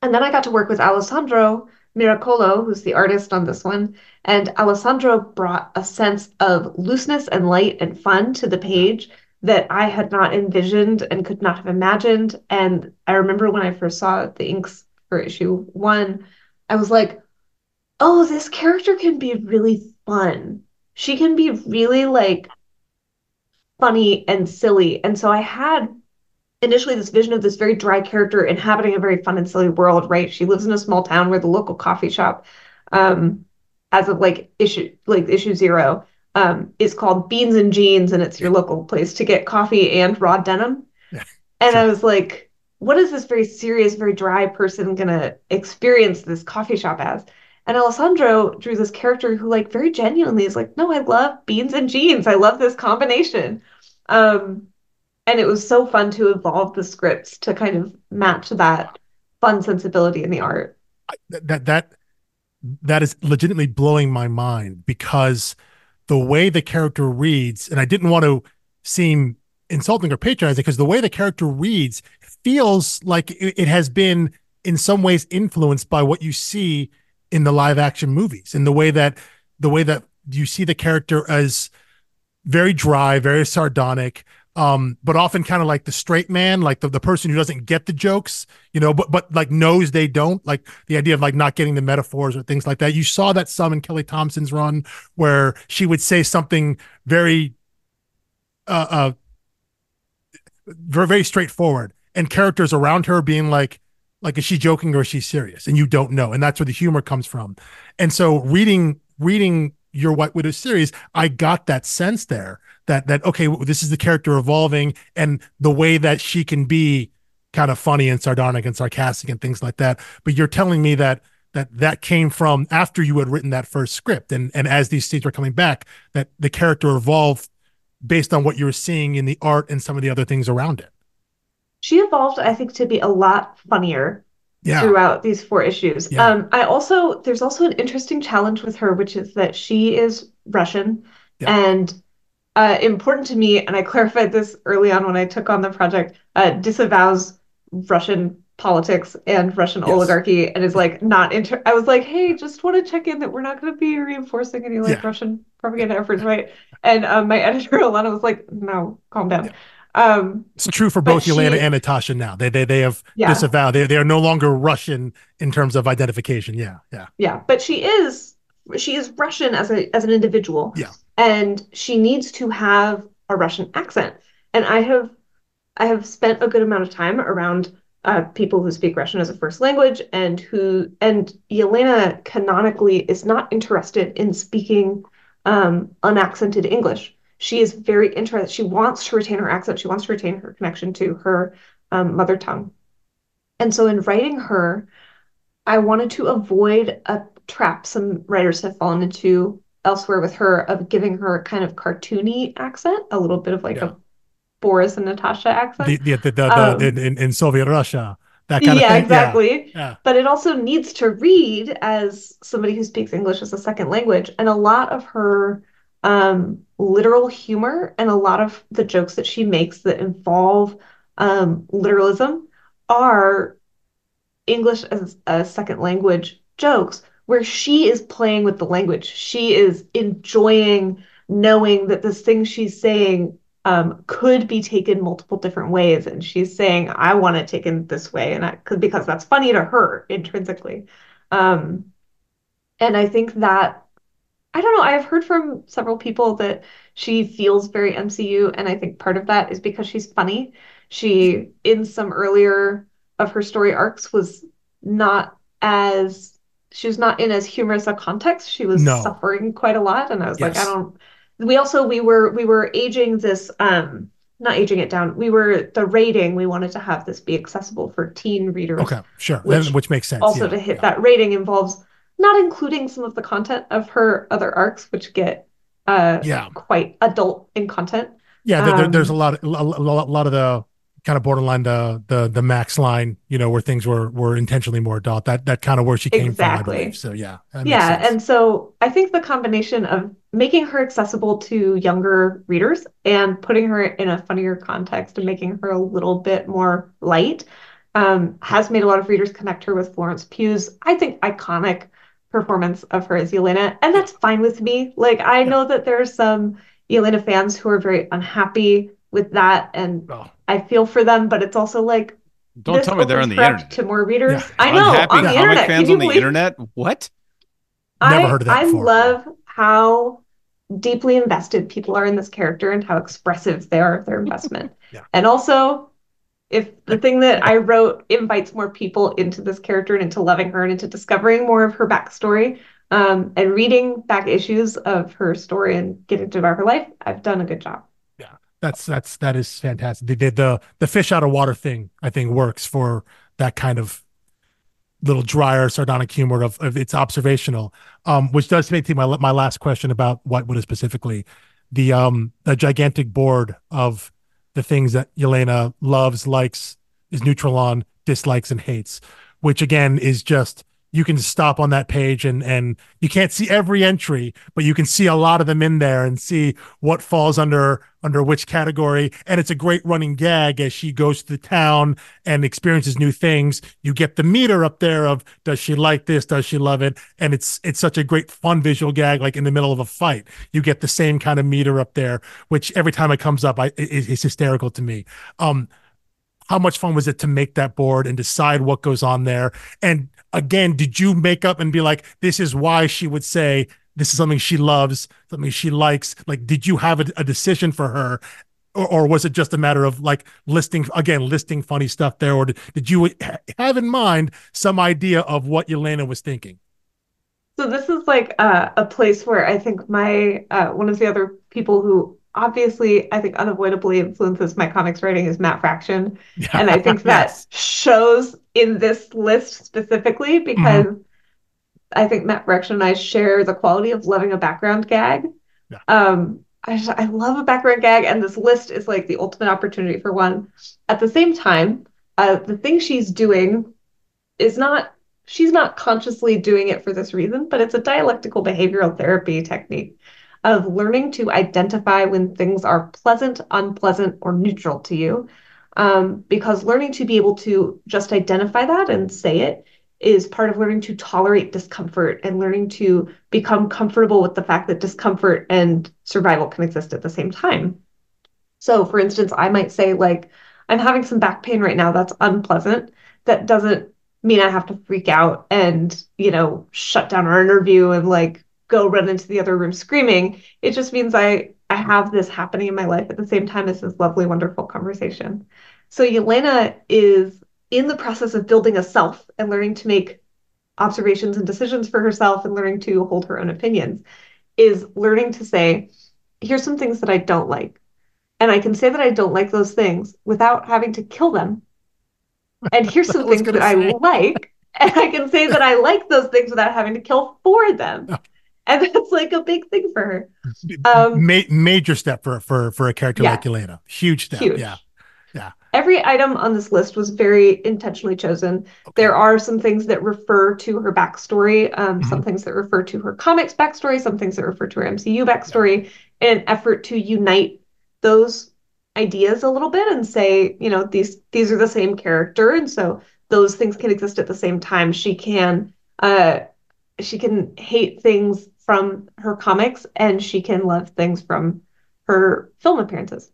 and then I got to work with Alessandro Miracolo, who's the artist on this one. And Alessandro brought a sense of looseness and light and fun to the page that I had not envisioned and could not have imagined. And I remember when I first saw the inks for issue one, I was like, oh, this character can be really fun. She can be really like funny and silly. And so I had initially this vision of this very dry character inhabiting a very fun and silly world, right? She lives in a small town where the local coffee shop, um, as of like issue, like issue zero, Um, is called Beans and Jeans, and it's your local place to get coffee and raw denim. Yeah, and sure. I was like, what is this very serious, very dry person going to experience this coffee shop as? And Alessandro drew this character who like very genuinely is like, no, I love Beans and Jeans. I love this combination. Um, and it was so fun to evolve the scripts to kind of match that fun sensibility in the art. I, that that That is legitimately blowing my mind because the way the character reads, and I didn't want to seem insulting or patronizing, because the way the character reads feels like it has been in some ways influenced by what you see in the live action movies, in the way that the way that you see the character as very dry, very sardonic, um, but often kind of like the straight man, like the, the person who doesn't get the jokes, you know, but but like knows they don't, like the idea of like not getting the metaphors or things like that. You saw that some in Kelly Thompson's run where she would say something very, uh, uh very, very straightforward, and characters around her being like, like, is she joking or is she serious? And you don't know. And that's where the humor comes from. And so reading, reading your White Widow series, I got that sense there that, that, okay, this is the character evolving and the way that she can be kind of funny and sardonic and sarcastic and things like that. But you're telling me that, that, that came from after you had written that first script. And, and as these scenes were coming back, that the character evolved based on what you were seeing in the art and some of the other things around it. She evolved, I think, to be a lot funnier yeah. throughout these four issues. Yeah. Um, I also, there's also an interesting challenge with her, which is that she is Russian yeah. and uh, important to me, and I clarified this early on when I took on the project, uh, disavows Russian politics and Russian yes. oligarchy, and is like not into, I was like, hey, just want to check in that we're not going to be reinforcing any like yeah. Russian propaganda efforts, right? And um, my editor, Yelena, was like, no, calm down. Yeah. Um, it's true for both Yelena and Natasha now. They they they have yeah. disavowed. They they are no longer Russian in terms of identification. Yeah, yeah, yeah. But she is she is Russian as a as an individual. Yeah, and she needs to have a Russian accent. And I have I have spent a good amount of time around uh, people who speak Russian as a first language, and who and Yelena canonically is not interested in speaking um, unaccented English. She is very interested. She wants to retain her accent. She wants to retain her connection to her um, mother tongue. And so in writing her, I wanted to avoid a trap some writers have fallen into elsewhere with her of giving her a kind of cartoony accent, a little bit of like yeah. a Boris and Natasha accent. The, the, the, the, um, the, in, in Soviet Russia, that kind yeah, of thing. Exactly. Yeah, exactly. But it also needs to read as somebody who speaks English as a second language. And a lot of her... Um, literal humor and a lot of the jokes that she makes that involve um, literalism are English as a second language jokes where she is playing with the language. She is enjoying knowing that this thing she's saying um, could be taken multiple different ways. And she's saying, I want it taken this way. And I could, because that's funny to her intrinsically. Um, and I think that I don't know. I've heard from several people that she feels very M C U, and I think part of that is because she's funny. She, in some earlier of her story arcs, was not as she was not in as humorous a context. She was no. suffering quite a lot, and I was yes. like, I don't. We also we were we were aging this, um, not aging it down. We were the rating. We wanted to have this be accessible for teen readers. Okay, sure, which, which makes sense. Also, yeah, to hit yeah. that rating involves. Not including some of the content of her other arcs, which get uh, yeah. quite adult in content. Yeah, there, there, there's a lot, of, a lot, a lot of the kind of borderline the the the Max line, you know, where things were were intentionally more adult. That that kind of where she came exactly. from, I believe. So yeah, yeah, and so I think the combination of making her accessible to younger readers and putting her in a funnier context and making her a little bit more light um, has made a lot of readers connect her with Florence Pugh's, I think, iconic performance of her as Yelena, and that's fine with me. Like, I yeah. know that there are some Yelena fans who are very unhappy with that, and oh. I feel for them, but it's also like, don't tell me they're on the internet to more readers. Yeah. I know, unhappy on the comic internet. Fans on the internet? What? I, Never heard of that I before. Love how deeply invested people are in this character and how expressive they are of their investment. yeah. And also, if the thing that I wrote invites more people into this character and into loving her and into discovering more of her backstory um, and reading back issues of her story and getting to know her life, I've done a good job. Yeah, that's that's that is fantastic. The, the the fish out of water thing, I think, works for that kind of little drier, sardonic humor of, of it's observational, um, which does make me my my last question about White Widow specifically, the um the gigantic board of the things that Yelena loves, likes, is neutral on, dislikes, and hates, which again is just you can stop on that page and and you can't see every entry, but you can see a lot of them in there and see what falls under under which category. And it's a great running gag as she goes to the town and experiences new things. You get the meter up there of, does she like this? Does she love it? And it's it's such a great fun visual gag. Like in the middle of a fight, you get the same kind of meter up there, which every time it comes up, I it, it's hysterical to me. Um, how much fun was it to make that board and decide what goes on there? And again, did you make up and be like, this is why she would say this is something she loves, something she likes? Like, did you have a, a decision for her? Or, or was it just a matter of like listing, again, listing funny stuff there? Or did, did you ha- have in mind some idea of what Yelena was thinking? So this is like uh, a place where I think my, uh, one of the other people who obviously I think unavoidably influences my comics writing is Matt Fraction. Yeah. And I think that yes. shows in this list specifically because mm-hmm. I think Matt Fraction and I share the quality of loving a background gag. Yeah. Um, I, just, I love a background gag, and this list is like the ultimate opportunity for one. At the same time, uh, the thing she's doing is not, she's not consciously doing it for this reason, but it's a dialectical behavioral therapy technique of learning to identify when things are pleasant, unpleasant, or neutral to you. Um, because learning to be able to just identify that and say it is part of learning to tolerate discomfort and learning to become comfortable with the fact that discomfort and survival can exist at the same time. So for instance, I might say like, I'm having some back pain right now. That's unpleasant. That doesn't mean I have to freak out and, you know, shut down our interview and like, go run into the other room screaming. It just means I, I have this happening in my life at the same time as this lovely, wonderful conversation. So Yelena is in the process of building a self and learning to make observations and decisions for herself and learning to hold her own opinions, is learning to say, here's some things that I don't like. And I can say that I don't like those things without having to kill them. And here's some things that I like. And I can say that I like those things without having to kill for them. Oh. And that's like a big thing for her. Um, Ma- major step for, for, for a character yeah. like Yelena. Huge step. Huge. Yeah. Yeah. Every item on this list was very intentionally chosen. Okay. There are some things that refer to her backstory, um, mm-hmm. some things that refer to her comics backstory, some things that refer to her M C U backstory, yeah. in an effort to unite those ideas a little bit and say, you know, these, these are the same character. And so those things can exist at the same time. She can, uh, she can hate things from her comics and she can love things from her film appearances.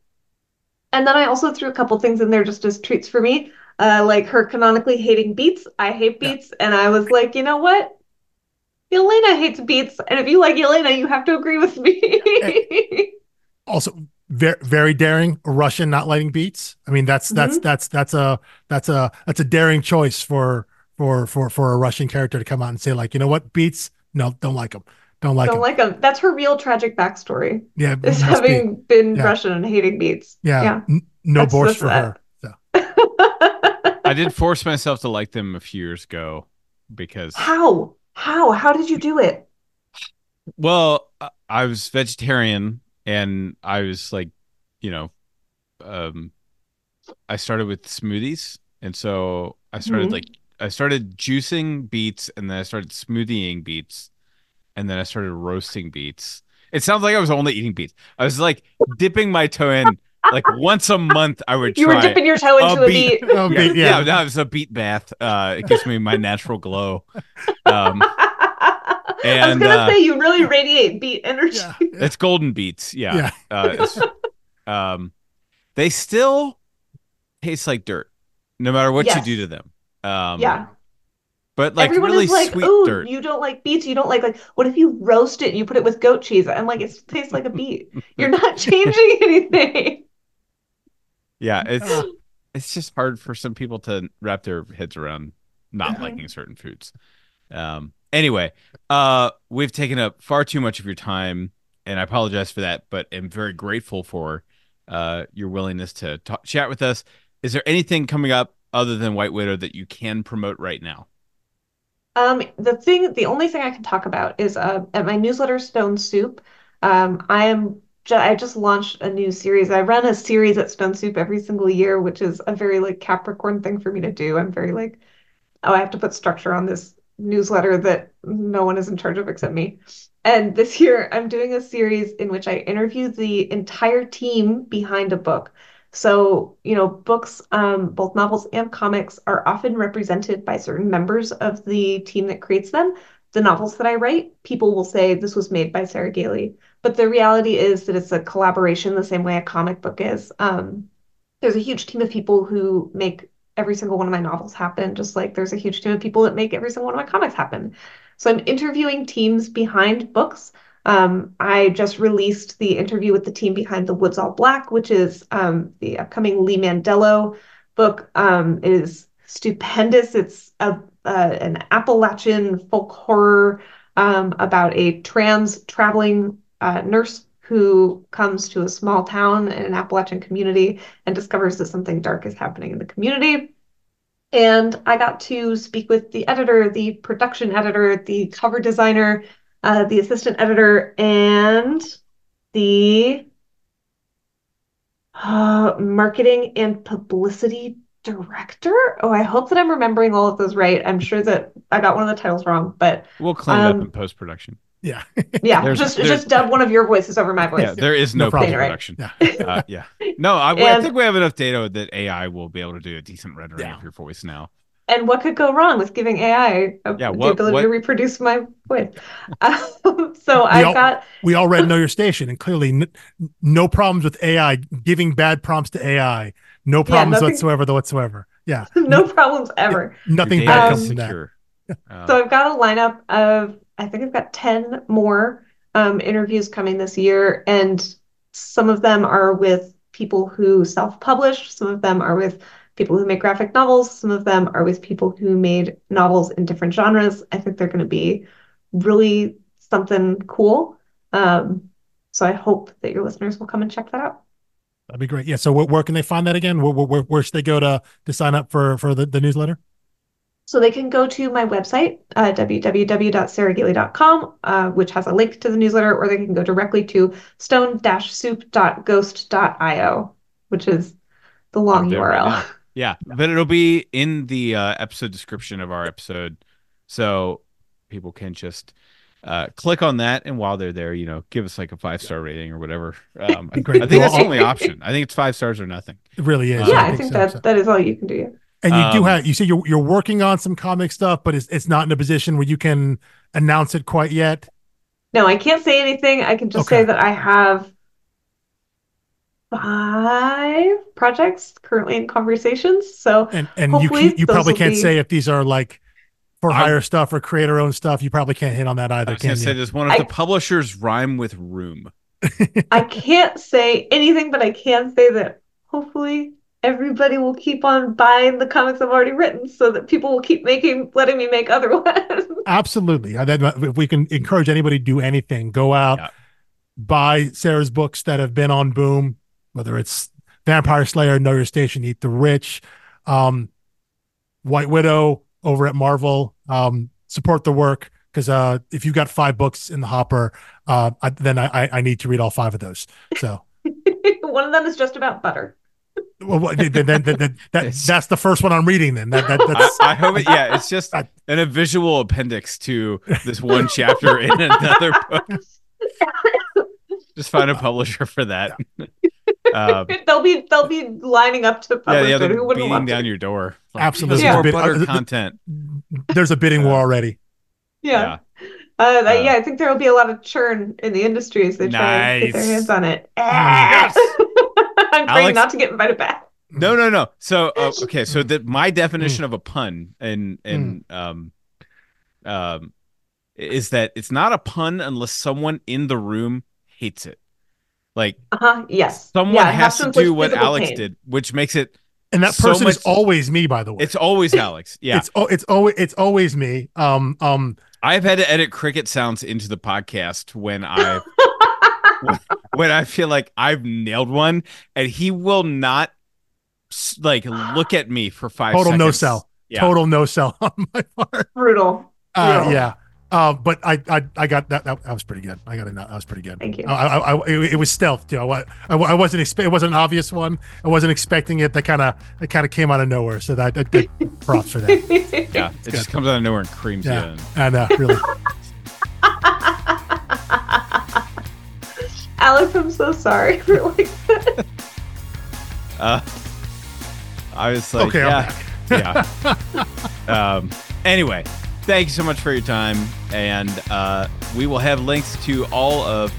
And then I also threw a couple things in there just as treats for me, uh, like her canonically hating beets. I hate beets. Yeah. And I was like, you know what? Yelena hates beets. And if you like Yelena, you have to agree with me. Also, very, very daring, Russian not liking beets. I mean, that's, that's, mm-hmm. that's, that's a, that's a, that's a daring choice for, for, for, for a Russian character to come out and say like, you know what? Beets? No, don't like them. Don't like Don't him. like him. That's her real tragic backstory. Yeah, is having be. been yeah. Russian and hating beets. Yeah, yeah. N- no that's borscht for that. her. So. I did force myself to like them a few years ago because how how how did you do it? Well, I was vegetarian and I was like, you know, um, I started with smoothies, and so I started mm-hmm. like I started juicing beets, and then I started smoothieing beets. And then I started roasting beets. It sounds like I was only eating beets. I was like dipping my toe in, like once a month I would. You try were dipping your toe into a beet. A beet. A beet yeah, yeah. That was a beet bath. Uh, it gives me my natural glow. Um, and, I was gonna uh, say you really radiate beet energy. Yeah. It's golden beets. Yeah. yeah. Uh, it's, um, they still taste like dirt, no matter what yes. you do to them. Um, yeah. But like everyone really is like, sweet oh, dirt. You don't like beets. You don't like, like, what if you roast it and you put it with goat cheese? And like, it tastes like a beet. You're not changing anything. Yeah. It's, it's just hard for some people to wrap their heads around not mm-hmm. liking certain foods. Um, anyway, uh, we've taken up far too much of your time and I apologize for that, but I'm very grateful for uh, your willingness to talk, chat with us. Is there anything coming up other than White Widow that you can promote right now? Um, the thing, the only thing I can talk about is uh, at my newsletter, Stone Soup, um, I am ju- I just launched a new series. I run a series at Stone Soup every single year, which is a very like Capricorn thing for me to do. I'm very like, oh, I have to put structure on this newsletter that no one is in charge of except me. And this year I'm doing a series in which I interview the entire team behind a book. So, you know, books, um, both novels and comics, are often represented by certain members of the team that creates them. The novels that I write, people will say this was made by Sarah Gailey. But the reality is that it's a collaboration the same way a comic book is. Um, there's a huge team of people who make every single one of my novels happen, just like there's a huge team of people that make every single one of my comics happen. So I'm interviewing teams behind books. Um, I just released the interview with the team behind The Woods All Black, which is um, the upcoming Lee Mandello book. Um, it is stupendous. It's a, uh, an Appalachian folk horror um, about a trans traveling uh, nurse who comes to a small town in an Appalachian community and discovers that something dark is happening in the community. And I got to speak with the editor, the production editor, the cover designer, Uh, the assistant editor, and the uh, marketing and publicity director. Oh, I hope that I'm remembering all of those right. I'm sure that I got one of the titles wrong, but we'll clean um, it up in post-production. Yeah, yeah. There's, just there's, just dub one of your voices over my voice. Yeah, there is no, no problem. Production. Right? uh, yeah, no. I, and, I think we have enough data that A I will be able to do a decent rendering yeah. of your voice now. And what could go wrong with giving A I a, yeah, what, the ability what? to reproduce my voice? Um, so we I all, got. We all read Know Your Station, and clearly n- no problems with A I, giving bad prompts to A I. No problems yeah, nothing, whatsoever, the whatsoever. Yeah. No problems ever. It, nothing bad comes from that. Uh, so I've got a lineup of, I think I've got ten more um, interviews coming this year. And some of them are with people who self-publish. Some of them are with people who make graphic novels. Some of them are with people who made novels in different genres. I think they're going to be really something cool. Um, so I hope that your listeners will come and check that out. That'd be great. Yeah. So where, where can they find that again? Where, where, where should they go to, to sign up for, for the, the newsletter? So they can go to my website, uh, w w w dot sarah gailey dot com, uh, which has a link to the newsletter, or they can go directly to stone soup dot ghost dot io, which is the long U R L. Right. Yeah, but it'll be in the uh, episode description of our episode, so people can just uh, click on that. And while they're there, you know, give us like a five star rating or whatever. Um, I, Great. I think that's the only option. I think it's five stars or nothing. It really is. Um, yeah, I think, I think so, that so. that is all you can do. Yeah. And you um, do have. You say you're you're working on some comic stuff, but it's it's not in a position where you can announce it quite yet. No, I can't say anything. I can just okay. say that I have five projects currently in conversations. So and, and you, you probably can't be... say if these are like for hire I'm... stuff or creator owned stuff. You probably can't hit on that either. I was can you? Say does one of I... the publishers rhyme with room? I can't say anything, but I can say that hopefully everybody will keep on buying the comics I've already written, so that people will keep making, letting me make other ones. Absolutely. If we can encourage anybody to do anything, go out, yeah. buy Sarah's books that have been on Boom. Whether it's Vampire Slayer, Know Your Station, Eat the Rich, um, White Widow over at Marvel, um, support the work, because uh, if you've got five books in the hopper, uh, I, then I, I need to read all five of those. So one of them is just about butter. Well, then, then, then, then, that, that's the first one I'm reading. Then that, that, that's, I, I hope it. Yeah, it's just I, an a visual appendix to this one chapter in another book. Just find a publisher for that. Yeah. Uh, they'll be they'll be lining up to publish yeah, yeah, it. Who wouldn't beating want down to? Your door? Like, absolutely, yeah. more bit, butter uh, content. There's a bidding war already. Yeah, yeah. Uh, uh, yeah. I think there will be a lot of churn in the industry as they try nice. to get their hands on it. Yes. I'm praying not to get invited back. No, no, no. So uh, okay, so the, my definition of a pun and and um um is that it's not a pun unless someone in the room hates it. Like, uh-huh, yes. someone yeah, has to do what Alex pain. did, which makes it. And that so person much... is always me, by the way. It's always Alex. Yeah, it's it's always it's always me. Um, um, I've had to edit cricket sounds into the podcast when I when, when I feel like I've nailed one, and he will not like look at me for five. Total seconds. no sell. Yeah. Total no sell on my part. Brutal. Uh, Brutal. Yeah. Uh, but I, I, I got that. That was pretty good. I got it. That was pretty good. Thank you. I, I, I it, it was stealth too. I, I, I wasn't expect. It wasn't an obvious one. I wasn't expecting it. That kind of, it kind of came out of nowhere. So that, that, that props for that. Yeah, it's it good. Just comes out of nowhere and creams you yeah. in. I know, really. Alex, I'm so sorry for like that. Uh, I was like, okay, yeah, yeah. Um. Anyway. Thank you so much for your time, and uh, we will have links to all of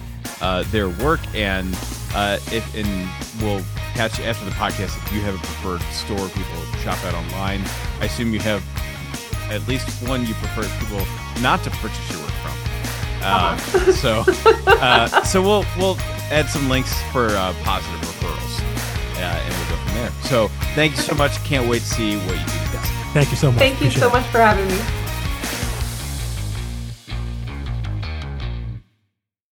uh, their work, and uh, if and we'll catch you after the podcast if you have a preferred store people shop at online. I assume you have at least one you prefer people not to purchase your work from. Uh, uh-huh. So, uh, so we'll we'll add some links for uh, positive referrals, uh, and we'll go from there. So, thank you so much. Can't wait to see what you do next. Thank you so much. Thank you Appreciate so much for having me.